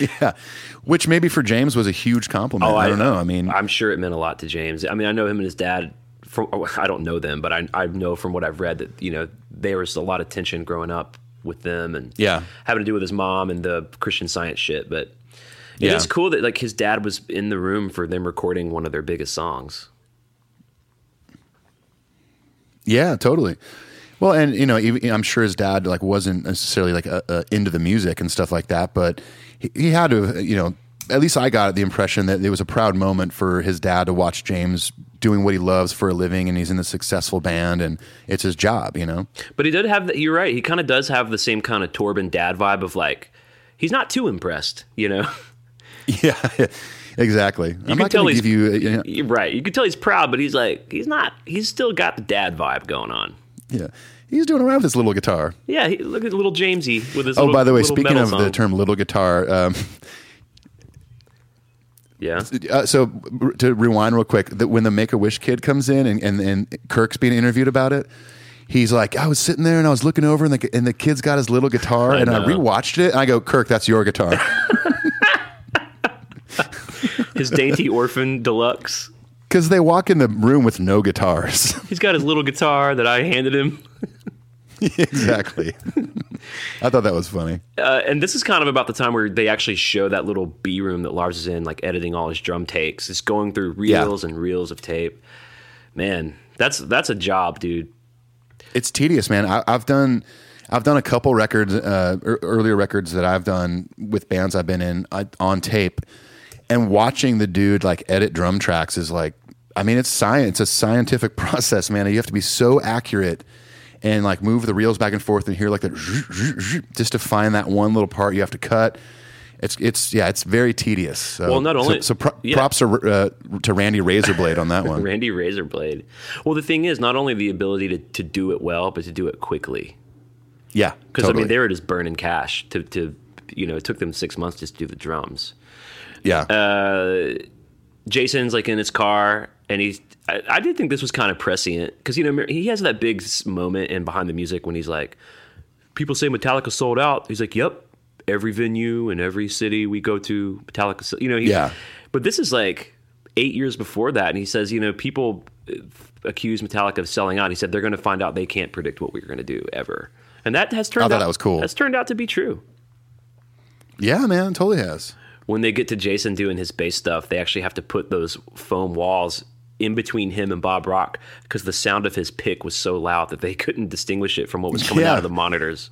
Yeah, which maybe for James was a huge compliment. I don't know. I mean, I'm sure it meant a lot to James. I mean, I know him and his dad. I don't know them, but I know from what I've read that, you know, there was a lot of tension growing up with them and having to do with his mom and the Christian Science shit. But it is cool that like his dad was in the room for them recording one of their biggest songs. Yeah, totally. Well, and you know, I'm sure his dad like wasn't necessarily like into the music and stuff like that, but he had to, you know. At least I got the impression that it was a proud moment for his dad to watch James doing what he loves for a living, and he's in a successful band, and it's his job, you know. But he did have you're right. He kind of does have the same kind of Torben dad vibe of like he's not too impressed, you know. Yeah. Exactly. I'm not going to give you... You know, right. You can tell he's proud, but he's like, he's not... He's still got the dad vibe going on. Yeah. He's doing around with his little guitar. Yeah. Look at little Jamesy with his little... Oh, by the way, speaking of the term little guitar... Yeah. So to rewind real quick, when the Make-A-Wish kid comes in and Kirk's being interviewed about it, he's like, I was sitting there and I was looking over and the kid's got his little guitar and I rewatched it and I go, Kirk, that's your guitar. His dainty orphan deluxe. Because they walk in the room with no guitars. He's got his little guitar that I handed him. Exactly. I thought that was funny. And this is kind of about the time where they actually show that little B room that Lars is in, like editing all his drum takes. It's going through reels and reels of tape. Man, that's a job, dude. It's tedious, man. I've done a couple records, earlier records that I've done with bands I've been in on tape. And watching the dude like edit drum tracks is like, I mean, it's science. It's a scientific process, man. You have to be so accurate and like move the reels back and forth and hear like the just to find that one little part you have to cut. It's very tedious. So, well, not only props to Randy Razorblade on that one. Randy Razorblade. Well, the thing is, not only the ability to do it well, but to do it quickly. Yeah, because totally. I mean, they were just burning cash to you know, it took them 6 months just to do the drums. Yeah. Jason's like in his car, and I did think this was kind of prescient because, you know, he has that big moment in Behind the Music when he's like, people say Metallica sold out. He's like, yep, every venue and every city we go to, Metallica, you know. But this is like 8 years before that, and he says, you know, people accuse Metallica of selling out. He said, they're going to find out they can't predict what we're going to do ever. And that has turned out. I thought that was cool. That's turned out to be true. Yeah, man, totally has. When they get to Jason doing his bass stuff, they actually have to put those foam walls in between him and Bob Rock because the sound of his pick was so loud that they couldn't distinguish it from what was coming out of the monitors.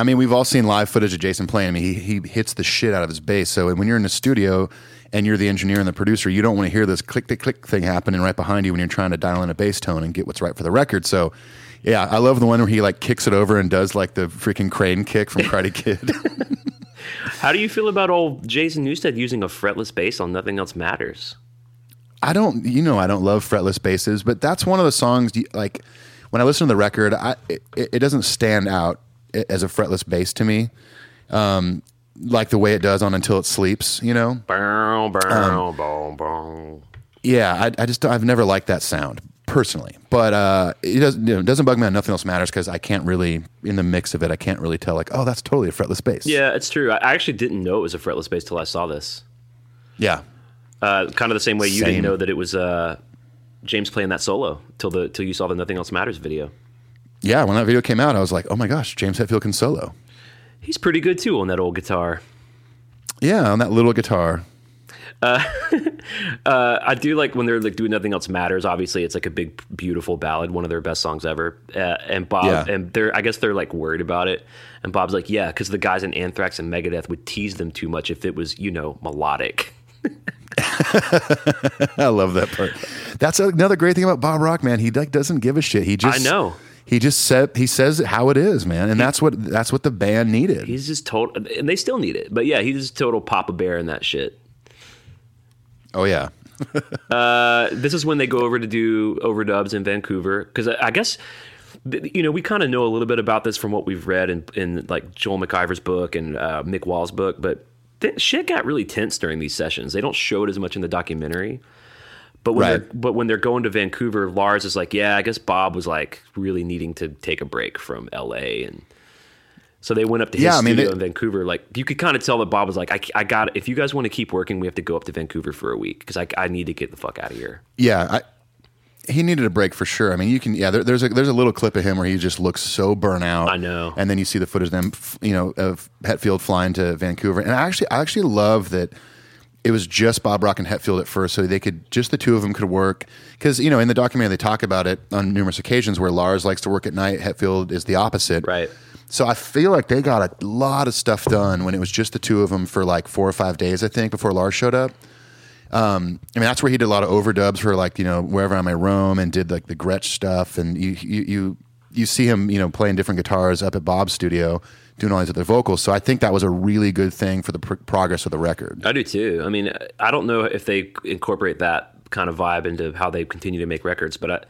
I mean, we've all seen live footage of Jason playing. I mean, he hits the shit out of his bass. So when you're in the studio and you're the engineer and the producer, you don't want to hear this click, click, click thing happening right behind you when you're trying to dial in a bass tone and get what's right for the record. So yeah, I love the one where he like kicks it over and does like the freaking crane kick from Karate Kid. How do you feel about old Jason Newstead using a fretless bass on Nothing Else Matters? I don't love fretless basses, but that's one of the songs, like when I listen to the record, it doesn't stand out as a fretless bass to me. Like the way it does on Until It Sleeps, you know? Bow, bow, bow, bow. Yeah, I've never liked that sound personally, but it doesn't bug me on Nothing Else Matters because I can't really, in the mix of it, I can't really tell like, oh, that's totally a fretless bass. Yeah, it's true. I actually didn't know it was a fretless bass till I saw this. Yeah. Kind of the same way you didn't know that it was James playing that solo till you saw the Nothing Else Matters video. Yeah, when that video came out, I was like, oh my gosh, James Hetfield can solo. He's pretty good too on that old guitar. Yeah, on that little guitar. I do like when they're like doing Nothing Else Matters. Obviously, it's like a big, beautiful ballad, one of their best songs ever. And I guess they're like worried about it. And Bob's like, yeah, because the guys in Anthrax and Megadeth would tease them too much if it was, you know, melodic. I love that part. That's another great thing about Bob Rock, man. He like doesn't give a shit. He just said, he says how it is, man, and that's what the band needed. He's just total, and they still need it. But yeah, he's just total Papa Bear in that shit. Oh yeah. This is when they go over to do overdubs in Vancouver, because I guess, you know, we kind of know a little bit about this from what we've read in like Joel McIver's book and Mick Wall's book, but shit got really tense during these sessions. They don't show it as much in the documentary. But when they're going to Vancouver, Lars is like, yeah, I guess Bob was like really needing to take a break from LA, and so they went up to his studio in Vancouver. Like you could kind of tell that Bob was like, I got it. If you guys want to keep working, we have to go up to Vancouver for a week because I need to get the fuck out of here. Yeah, he needed a break for sure. I mean, you can there's a little clip of him where he just looks so burnt out. I know. And then you see the footage of them, you know, of Hetfield flying to Vancouver, and I actually love that. It was just Bob Rock and Hetfield at first, so they could just the two of them could work. Because, you know, in the documentary, they talk about it on numerous occasions where Lars likes to work at night, Hetfield is the opposite. Right. So I feel like they got a lot of stuff done when it was just the two of them for like 4 or 5 days, I think, before Lars showed up. I mean, that's where he did a lot of overdubs for like, you know, Wherever I May Roam, and did like the Gretsch stuff. And you see him, you know, playing different guitars up at Bob's studio, doing all these other vocals. So I think that was a really good thing for the progress of the record. I do too. I mean, I don't know if they incorporate that kind of vibe into how they continue to make records, but I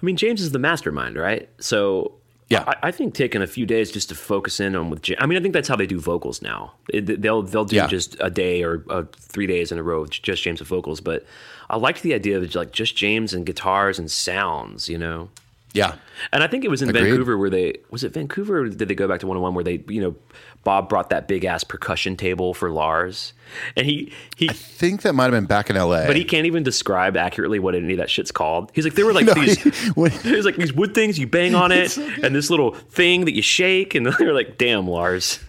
mean, James is the mastermind, right? So yeah, I think taking a few days just to focus in on with James. I mean, I think that's how they do vocals now. They'll do just a day or 3 days in a row, just James with vocals. But I liked the idea of like just James and guitars and sounds, you know? Yeah. And I think it was in Vancouver where was it Vancouver or did they go back to 101 where they, you know, Bob brought that big ass percussion table for Lars, and he I think that might've been back in LA, but he can't even describe accurately what any of that shit's called. He's like, there were like there's like these wood things you bang on it and this little thing that you shake, and they're like, damn, Lars.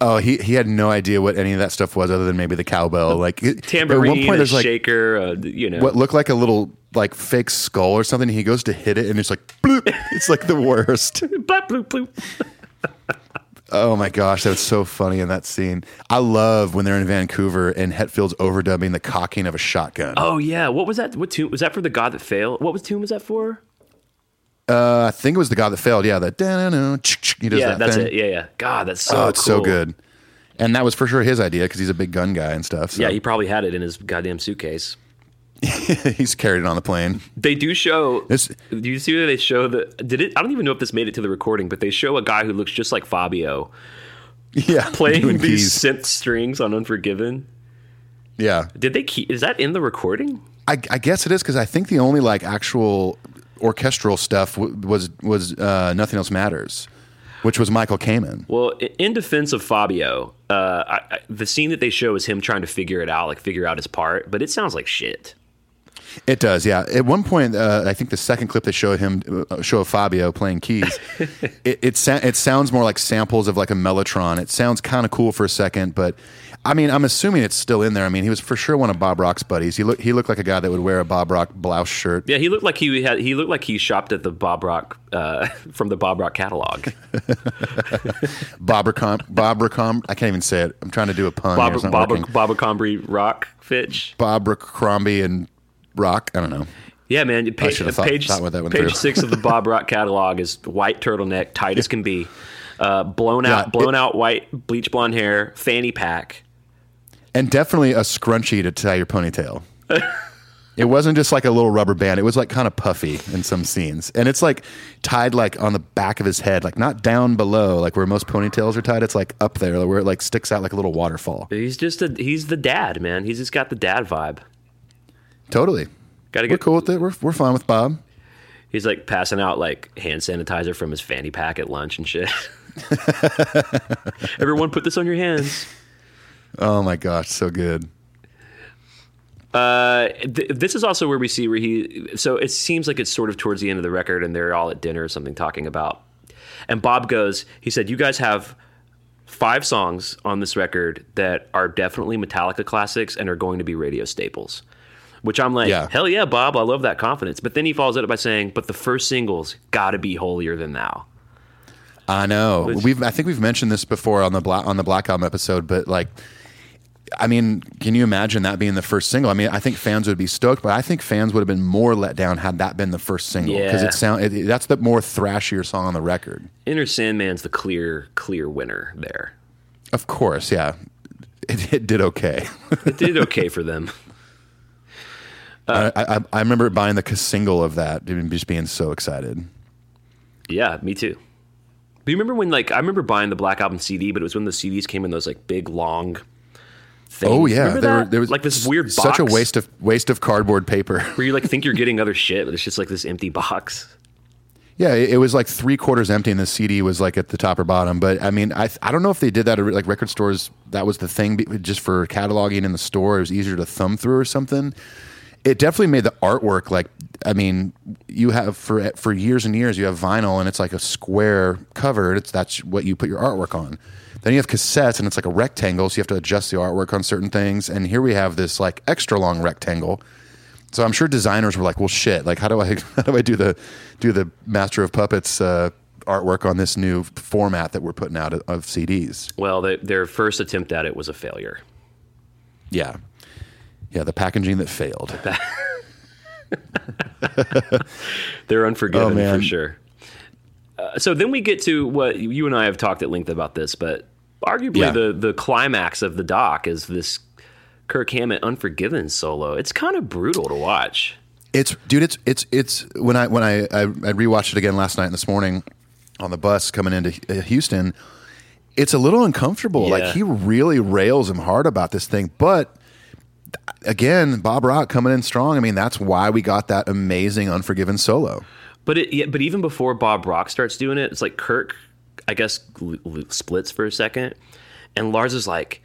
Oh, he had no idea what any of that stuff was other than maybe the cowbell, like tambourine, at one point, there's a like, shaker, you know, what looked like a little like fake skull or something. He goes to hit it and it's like bloop. It's like the worst. Bloop, bloop, bloop. Oh my gosh, that was so funny in that scene. I love when they're in Vancouver and Hetfield's overdubbing the cocking of a shotgun. Oh yeah, what was that? What tune was that for? The God That Failed. What was tune was that for? I think it was The God That Failed. Yeah, that. Yeah, that's it. Yeah. God, that's so. Oh, it's cool. So good. And that was for sure his idea because he's a big gun guy and stuff. So. Yeah, he probably had it in his goddamn suitcase. He's carried it on the plane. They do show. Do you see that they show I don't even know if this made it to the recording, but they show a guy who looks just like Fabio. Yeah, playing these synth strings on Unforgiven. Yeah. Is that in the recording? I guess it is, because I think the only like actual orchestral stuff was Nothing Else Matters, which was Michael Kamen. Well, in defense of Fabio, the scene that they show is him trying to figure out his part, but it sounds like shit. It does, yeah. At one point, I think the second clip they show him, show Fabio playing keys, it sounds more like samples of like a mellotron. It sounds kind of cool for a second, but I mean, I'm assuming it's still in there. I mean, he was for sure one of Bob Rock's buddies. He looked like a guy that would wear a Bob Rock blouse shirt. Yeah, he looked like he shopped at the Bob Rock from the Bob Rock catalog. Bob Rock, I can't even say it. I'm trying to do a pun. Bob Rockcrombie and Rock, I don't know. Yeah, man. Page 6 of the Bob Rock catalog is white turtleneck, tight as can be, blown out white, bleach blonde hair, fanny pack, and definitely a scrunchie to tie your ponytail. It wasn't just like a little rubber band; it was like kind of puffy in some scenes, and it's like tied like on the back of his head, like not down below, like where most ponytails are tied. It's like up there, where it like sticks out like a little waterfall. He's the dad, man. He's just got the dad vibe. Totally. We're cool with it. We're fine with Bob. He's like passing out like hand sanitizer from his fanny pack at lunch and shit. Everyone put this on your hands. Oh my gosh, so good. This is also where we see where he. So it seems like it's sort of towards the end of the record, and they're all at dinner or something talking about. And Bob goes, he said, "You guys have 5 songs on this record that are definitely Metallica classics and are going to be radio staples." Which I'm like, yeah. Hell yeah, Bob, I love that confidence. But then he follows it up by saying, but the first single's gotta be Holier Than Thou. I know. I think we've mentioned this before on the Black Album episode, but like, I mean, can you imagine that being the first single? I mean, I think fans would be stoked, but I think fans would have been more let down had that been the first single. Because that's the more thrashier song on the record. Enter Sandman's the clear winner there. Of course, yeah. It did okay. It did okay for them. I remember buying the single of that and just being so excited. Yeah, me too. But you remember when, like, I remember buying the Black Album CD, but it was when the CDs came in those like big long things. Oh yeah, there was like this weird box. Such a waste of cardboard paper. Where you like think you're getting other shit, but it's just like this empty box. Yeah, it was like 3/4 empty, and the CD was like at the top or bottom. But I mean, I don't know if they did that at like record stores. That was the thing, just for cataloging in the store. It was easier to thumb through or something. It definitely made the artwork like, I mean, you have for years and years, you have vinyl and it's like a square cover. That's what you put your artwork on. Then you have cassettes and it's like a rectangle. So you have to adjust the artwork on certain things. And here we have this like extra long rectangle. So I'm sure designers were like, well, shit, like how do I do the Master of Puppets artwork on this new format that we're putting out of CDs? Well, their first attempt at it was a failure. Yeah. Yeah, the packaging that failed. They're unforgiven for sure. So then we get to what you and I have talked at length about this, but arguably the climax of the doc is this Kirk Hammett Unforgiven solo. It's kind of brutal to watch. It's when I rewatched it again last night and this morning on the bus coming into Houston. It's a little uncomfortable. Yeah. Like he really rails him hard about this thing, but. Again, Bob Rock coming in strong. I mean, that's why we got that amazing Unforgiven solo. But even before Bob Rock starts doing it, it's like Kirk, I guess, splits for a second. And Lars is like,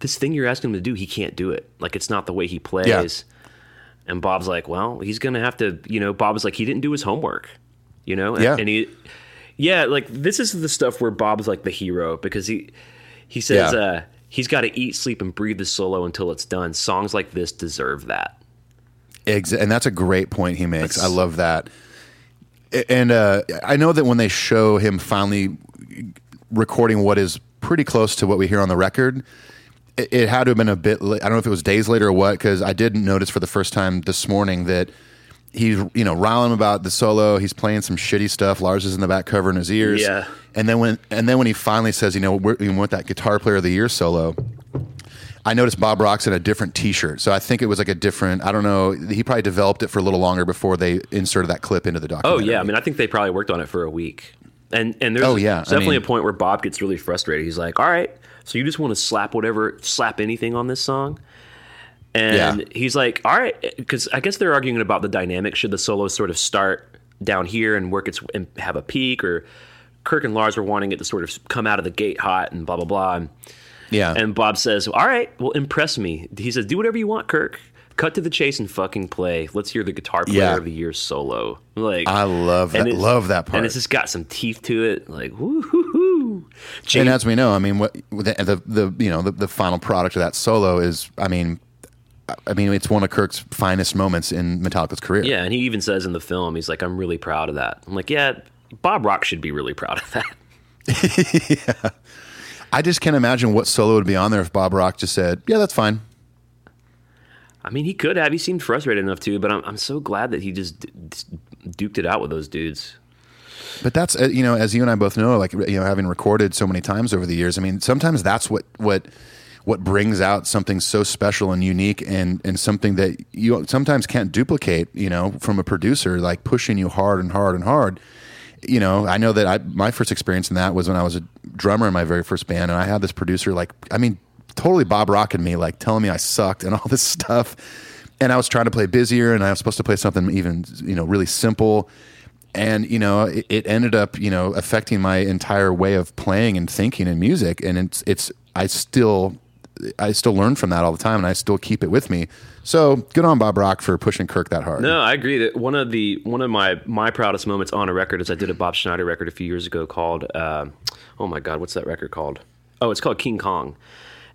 this thing you're asking him to do, he can't do it. Like, it's not the way he plays. Yeah. And Bob's like, well, he's going to have to, you know, Bob is like, he didn't do his homework, you know? And, like, this is the stuff where Bob's like the hero because he says, he's got to eat, sleep, and breathe the solo until it's done. Songs like this deserve that. And that's a great point he makes. I love that. And I know that when they show him finally recording what is pretty close to what we hear on the record, it had to have been a bit. I don't know if it was days later or what, because I did notice for the first time this morning that he's, you know, riling about the solo. He's playing some shitty stuff. Lars is in the back covering his ears. Yeah. And then when he finally says, you know, we want that Guitar Player of the Year solo, I noticed Bob Rock's in a different T-shirt. So I think it was like a different, I don't know, he probably developed it for a little longer before they inserted that clip into the documentary. Oh, yeah. I mean, I think they probably worked on it for a week. And there's a point where Bob gets really frustrated. He's like, all right, so you just want to slap anything on this song? And he's like, all right, because I guess they're arguing about the dynamic. Should the solo sort of start down here and work and have a peak, or... Kirk and Lars were wanting it to sort of come out of the gate hot and blah, blah, blah. And Bob says, all right, well, impress me. He says, do whatever you want, Kirk. cut to the chase and fucking play. Let's hear the guitar player of the year solo. Like, I love that. Love that part. And it's just got some teeth to it. Like, woo-hoo-hoo. And as we know, I mean, what the final product of that solo is, I mean, it's one of Kirk's finest moments in Metallica's career. Yeah, and he even says in the film, he's like, I'm really proud of that. I'm like, yeah, Bob Rock should be really proud of that. Yeah. I just can't imagine what solo would be on there if Bob Rock just said, yeah, that's fine. I mean, he could have. He seemed frustrated enough to, but I'm so glad that he just duked it out with those dudes. But that's, as you and I both know, like, having recorded so many times over the years, I mean, sometimes that's what brings out something so special and unique and something that you sometimes can't duplicate, from a producer, like pushing you hard and hard and hard. I know that my first experience in that was when I was a drummer in my very first band, and I had this producer, like, I mean, totally Bob Rock and me, like telling me I sucked and all this stuff. And I was trying to play busier, and I was supposed to play something even, really simple. And, it ended up, affecting my entire way of playing and thinking in music. And I still learn from that all the time, and I still keep it with me. So good on Bob Rock for pushing Kirk that hard. No, I agree that one of my proudest moments on a record is I did a Bob Schneider record a few years ago called, oh my God, what's that record called? Oh, it's called King Kong.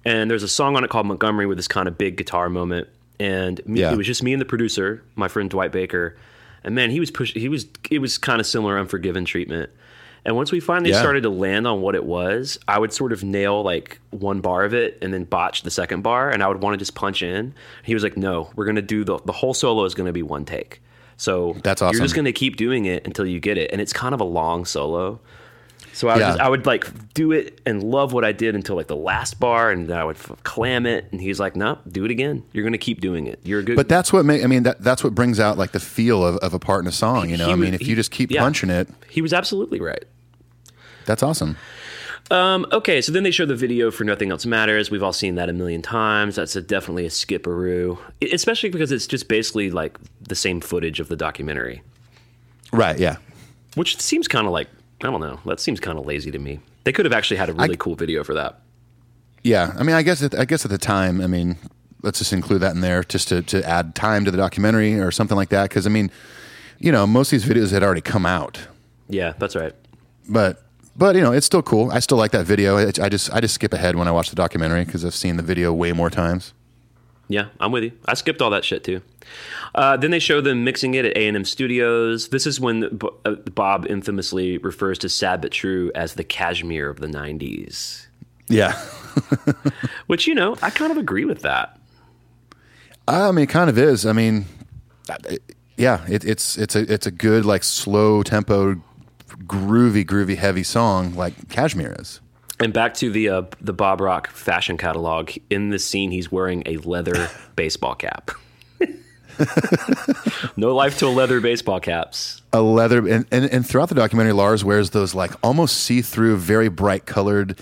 And there's a song on it called Montgomery with this kind of big guitar moment. And it was just me and the producer, my friend Dwight Baker. And man, it was kind of similar Unforgiven treatment. And once we finally started to land on what it was, I would sort of nail like one bar of it and then botch the second bar, and I would want to just punch in. He was like, no, we're going to do the whole solo is going to be one take. So that's awesome. You're just going to keep doing it until you get it. And it's kind of a long solo. So I would like do it and love what I did until like the last bar, and then I would clam it. And he's like, no, do it again. You're going to keep doing it. You're good. But that's what that's what brings out like the feel of a part in a song. If you just keep punching it, he was absolutely right. That's awesome. Okay, so then they show the video for Nothing Else Matters. We've all seen that a million times. That's definitely a skip-a-roo, especially because it's just basically like the same footage of the documentary. Right, yeah. Which seems kind of like, I don't know, that seems kind of lazy to me. They could have actually had a really cool video for that. Yeah, I mean, I guess at the time, I mean, let's just include that in there just to add time to the documentary or something like that. Because, I mean, most of these videos had already come out. Yeah, that's right. But it's still cool. I still like that video. I just skip ahead when I watch the documentary because I've seen the video way more times. Yeah, I'm with you. I skipped all that shit too. Then they show them mixing it at A&M Studios. This is when Bob infamously refers to Sad But True as the Kashmir of the 90s. Yeah. Which, I kind of agree with that. I mean, it kind of is. I mean, yeah, it's a good, like, slow tempo groovy heavy song like Kashmir is. And back to the Bob Rock fashion catalog, in this scene he's wearing a leather baseball cap. No life to a leather baseball caps. A leather and throughout the documentary Lars wears those like almost see-through very bright colored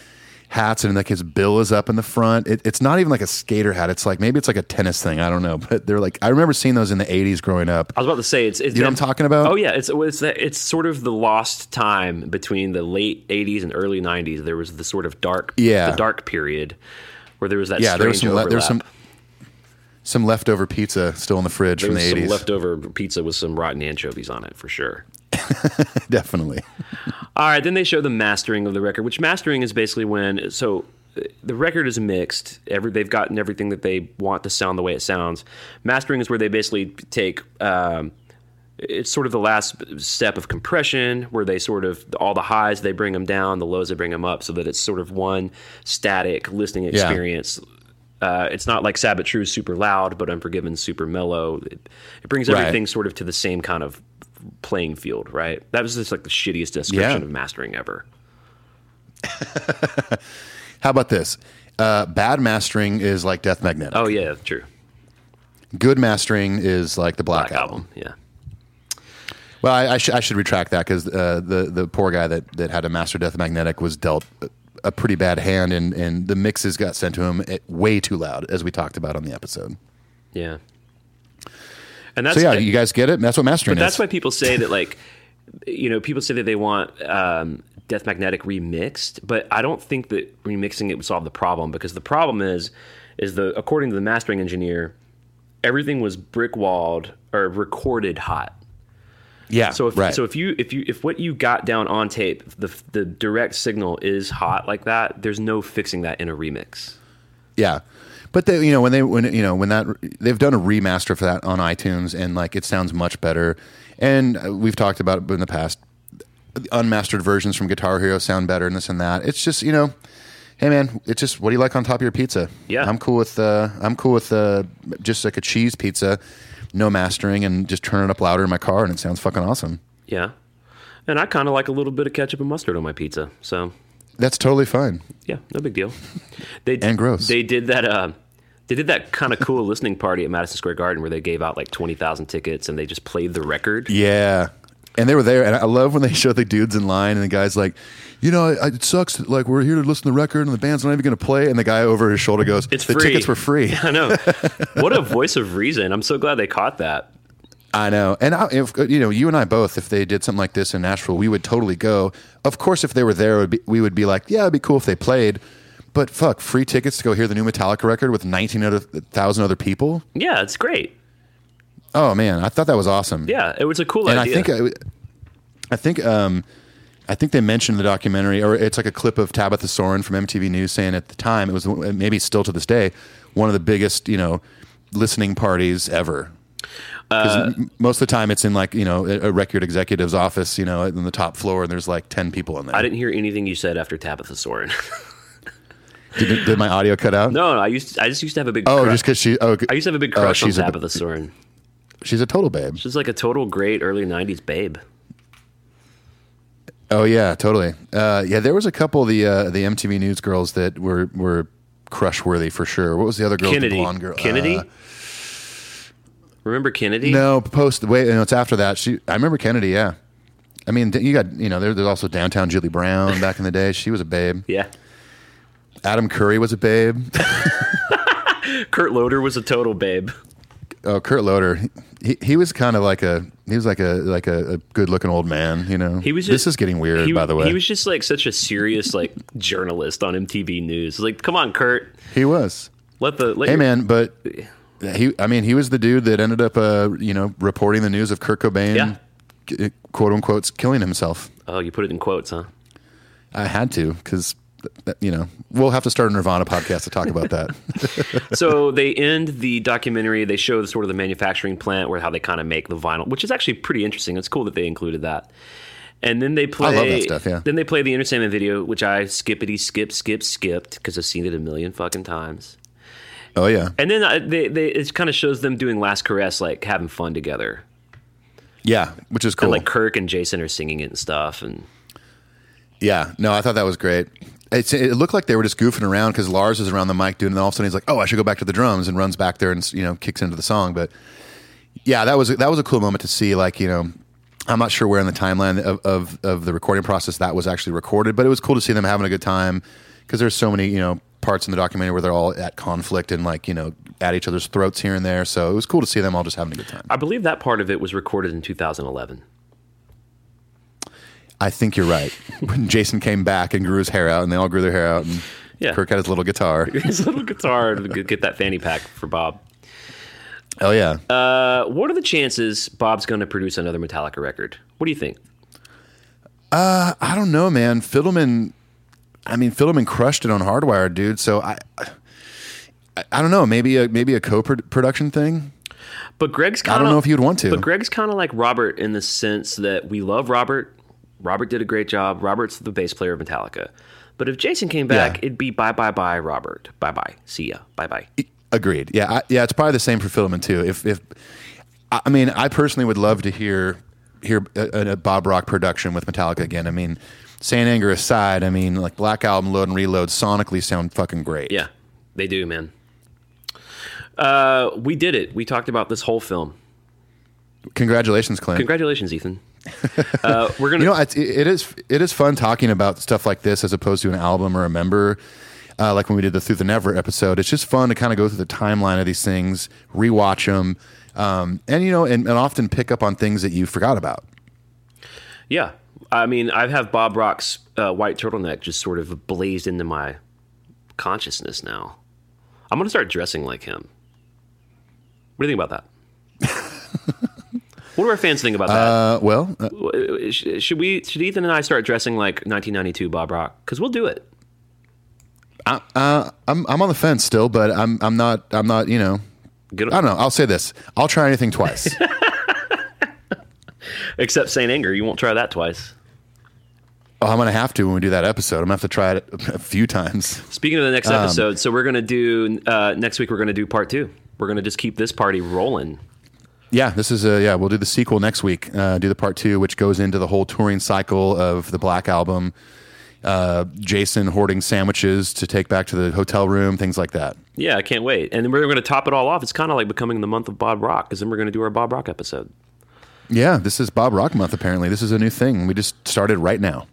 hats, and like his bill is up in the front. It's not even like a skater hat. It's like, maybe it's like a tennis thing. I don't know. But they're like, I remember seeing those in the 80s growing up. I was about to say, you know what I'm talking about? Oh yeah, it's sort of the lost time between the late 80s and early 90s. There was the sort of dark period where there was that strange overlap. There was some leftover pizza still in the fridge from the 80s. There was some leftover pizza with some rotten anchovies on it for sure. Definitely. All right, then they show the mastering of the record, which mastering is basically when, so the record is mixed. They've gotten everything that they want to sound the way it sounds. Mastering is where they basically take, it's sort of the last step of compression, where they sort of, all the highs, they bring them down, the lows, they bring them up, so that it's sort of one static listening experience. Yeah. It's not like Sad But True is super loud, but Unforgiven super mellow. It brings everything sort of to the same kind of playing field, right? That was just like the shittiest description of mastering ever. How about this? Bad mastering is like Death Magnetic. Oh yeah, true. Good mastering is like the Black Album. Yeah. Well, I should retract that, because the poor guy that had to master Death Magnetic was dealt a pretty bad hand, and the mixes got sent to him way too loud, as we talked about on the episode. Yeah. And that's, so yeah, you guys get it? That's what mastering is. That's why people say that, like, people say that they want Death Magnetic remixed, but I don't think that remixing it would solve the problem, because the problem is according to the mastering engineer, everything was brick-walled or recorded hot. Yeah. So if if what you got down on tape, the direct signal is hot like that, there's no fixing that in a remix. Yeah. But they, you know, they've done a remaster for that on iTunes, and like it sounds much better. And we've talked about it in the past. The unmastered versions from Guitar Hero sound better and this and that. It's just, you know, hey man, it's just what do you like on top of your pizza? Yeah. I'm cool with just like a cheese pizza. No mastering, and just turn it up louder in my car, and it sounds fucking awesome. Yeah. And I kind of like a little bit of ketchup and mustard on my pizza, so. That's totally fine. Yeah, no big deal. And gross. They did that kind of cool listening party at Madison Square Garden where they gave out like 20,000 tickets, and they just played the record. Yeah. And they were there, and I love when they show the dudes in line, and the guy's like, you know, it sucks that, like, we're here to listen to the record, and the band's not even going to play, and the guy over his shoulder goes, it's free. The tickets were free. Yeah, I know. What a voice of reason. I'm so glad they caught that. I know. And, you and I both, if they did something like this in Nashville, we would totally go. Of course, if they were there, we would be like, yeah, it'd be cool if they played. But, fuck, free tickets to go hear the new Metallica record with 19,000 other people? Yeah, it's great. Oh man, I thought that was awesome. Yeah, it was a cool idea. And I think they mentioned in the documentary, or it's like a clip of Tabitha Soren from MTV News saying at the time it was, maybe still to this day, one of the biggest, you know, listening parties ever. Because most of the time it's in like, you know, a record executive's office, you know, in the top floor, and there's like 10 people in there. I didn't hear anything you said after Tabitha Soren. Did my audio cut out? No, I just used to have a big. Oh, crush. Just because she. Oh, I used to have a big crush on Tabitha Soren. She's a total babe. She's like a total great early 90s babe. Oh, yeah, totally. Yeah, there was a couple of the MTV News girls that were crush-worthy for sure. What was the other girl? Kennedy. The blonde girl? Kennedy? Remember Kennedy? No, it's after that. I remember Kennedy, yeah. I mean, you got, you know, there's also Downtown Julie Brown back in the day. She was a babe. Yeah. Adam Curry was a babe. Kurt Loder was a total babe. Oh, Kurt Loder. He was kind of like a good looking old man, you know. He was just, this is getting weird, by the way. He was just like such a serious like journalist on MTV News. Like, come on, Kurt. He was. He was the dude that ended up reporting the news of Kurt Cobain, yeah, quote unquote, killing himself. Oh, you put it in quotes, huh? I had to, because, you know, we'll have to start a Nirvana podcast to talk about that. So they end the documentary. They show the sort of the manufacturing plant where how they kind of make the vinyl, which is actually pretty interesting. It's cool that they included that. And then they play. I love that stuff. Yeah. Then they play the Enter Sandman video, which I skipped because I've seen it a million fucking times. Oh yeah. And then it kind of shows them doing Last Caress, like having fun together. Yeah, which is cool. And like Kirk and Jason are singing it and stuff. And yeah, no, I thought that was great. It looked like they were just goofing around because Lars is around the mic doing, and all of a sudden he's like, "Oh, I should go back to the drums," and runs back there and, you know, kicks into the song. But yeah, that was a cool moment to see. Like, you know, I'm not sure where in the timeline of the recording process that was actually recorded, but it was cool to see them having a good time, because there's so many, you know, parts in the documentary where they're all at conflict and, like, you know, at each other's throats here and there. So it was cool to see them all just having a good time. I believe that part of it was recorded in 2011. I think you're right. When Jason came back and grew his hair out, and they all grew their hair out, and yeah, Kirk had his little guitar. His little guitar to get that fanny pack for Bob. Oh, yeah. What are the chances Bob's going to produce another Metallica record? What do you think? I don't know, man. Fiddleman crushed it on Hardwired, dude. So I don't know. Maybe a co-production thing? But Greg's kind of... I don't know if you'd want to. But Greg's kind of like Robert in the sense that we love Robert. Robert did a great job. Robert's the bass player of Metallica. But if Jason came back, it'd be bye-bye-bye, Robert. Bye-bye. See ya. Bye-bye. Agreed. Yeah, it's probably the same for Fiddleman, too. I personally would love to hear a Bob Rock production with Metallica again. I mean, Saint Anger aside, I mean, like, Black Album, Load, and Reload sonically sound fucking great. Yeah, they do, man. We did it. We talked about this whole film. Congratulations, Clint. Congratulations, Ethan. We're gonna. You know, it is fun talking about stuff like this as opposed to an album or a member. Like when we did the Through the Never episode, it's just fun to kind of go through the timeline of these things, rewatch them, and, you know, and often pick up on things that you forgot about. Yeah, I mean, I have Bob Rock's white turtleneck just sort of blazed into my consciousness now. I'm gonna start dressing like him. What do you think about that? What do our fans think about that? Well, should Ethan and I start dressing like 1992 Bob Rock? Because we'll do it. I'm on the fence still, but I'm not. You know, good. I don't know. I'll say this: I'll try anything twice. Except Saint Anger, you won't try that twice. Oh, I'm gonna have to when we do that episode. I'm gonna have to try it a few times. Speaking of the next episode, so we're gonna do next week. We're gonna do part two. We're gonna just keep this party rolling. Yeah, this is we'll do the sequel next week. Do the part two, which goes into the whole touring cycle of the Black Album. Jason hoarding sandwiches to take back to the hotel room, things like that. Yeah, I can't wait. And then we're going to top it all off. It's kind of like becoming the month of Bob Rock, because then we're going to do our Bob Rock episode. Yeah, this is Bob Rock month, apparently. This is a new thing. We just started right now.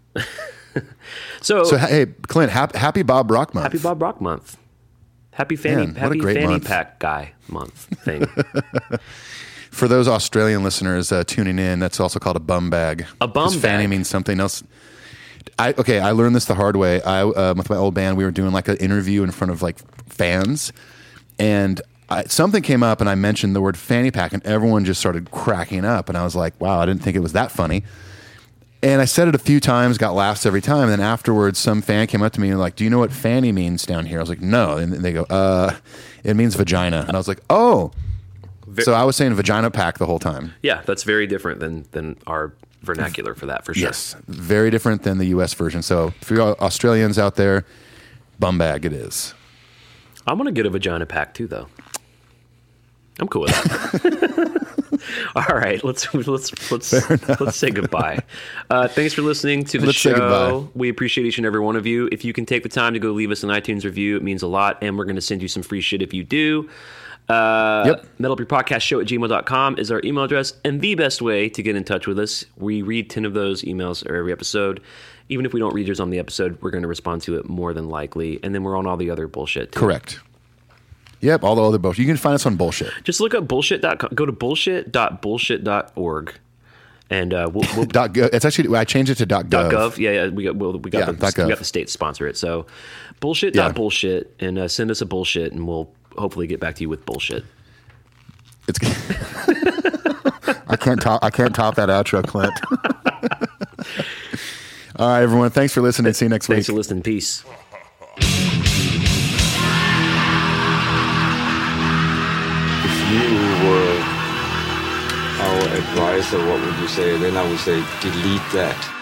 So hey, Clint, happy Bob Rock month. Happy Bob Rock month. Happy fanny pack guy month thing. For those Australian listeners tuning in, that's also called a bum bag. A bum bag. Fanny means something else. I learned this the hard way. I with my old band, we were doing like an interview in front of like fans, and something came up, and I mentioned the word fanny pack, and everyone just started cracking up, and I was like, wow, I didn't think it was that funny. And I said it a few times, got laughs every time, and then afterwards, some fan came up to me and like, do you know what fanny means down here? I was like, no. And they go, it means vagina. And I was like, oh. So I was saying vagina pack the whole time. Yeah, that's very different than our vernacular for that, for sure. Yes, very different than the US version. So for you Australians out there, bum bag it is. I'm gonna get a vagina pack too, though. I'm cool with that. All right, let's say goodbye. Thanks for listening to the show. We appreciate each and every one of you. If you can take the time to go leave us an iTunes review, it means a lot, and we're gonna send you some free shit if you do. Metal Up Your Podcast Show at gmail.com is our email address, and the best way to get in touch with us. We read 10 of those emails every episode. Even if we don't read yours on the episode, we're going to respond to it more than likely, and then we're on all the other bullshit too. Correct. Yep, all the other bullshit. You can find us on bullshit. Just look up bullshit.com. Go to bullshit.bullshit.org, and we'll it's actually, I changed it to .gov. Yeah, we got the state to sponsor it. So bullshit.bullshit, and send us a bullshit, and we'll hopefully get back to you with bullshit. It's I can't top that outro, Clint. All right, everyone, thanks for listening. See you next week. Thanks for listening. Peace. If you were our advisor, what would you say? Then I would say delete that.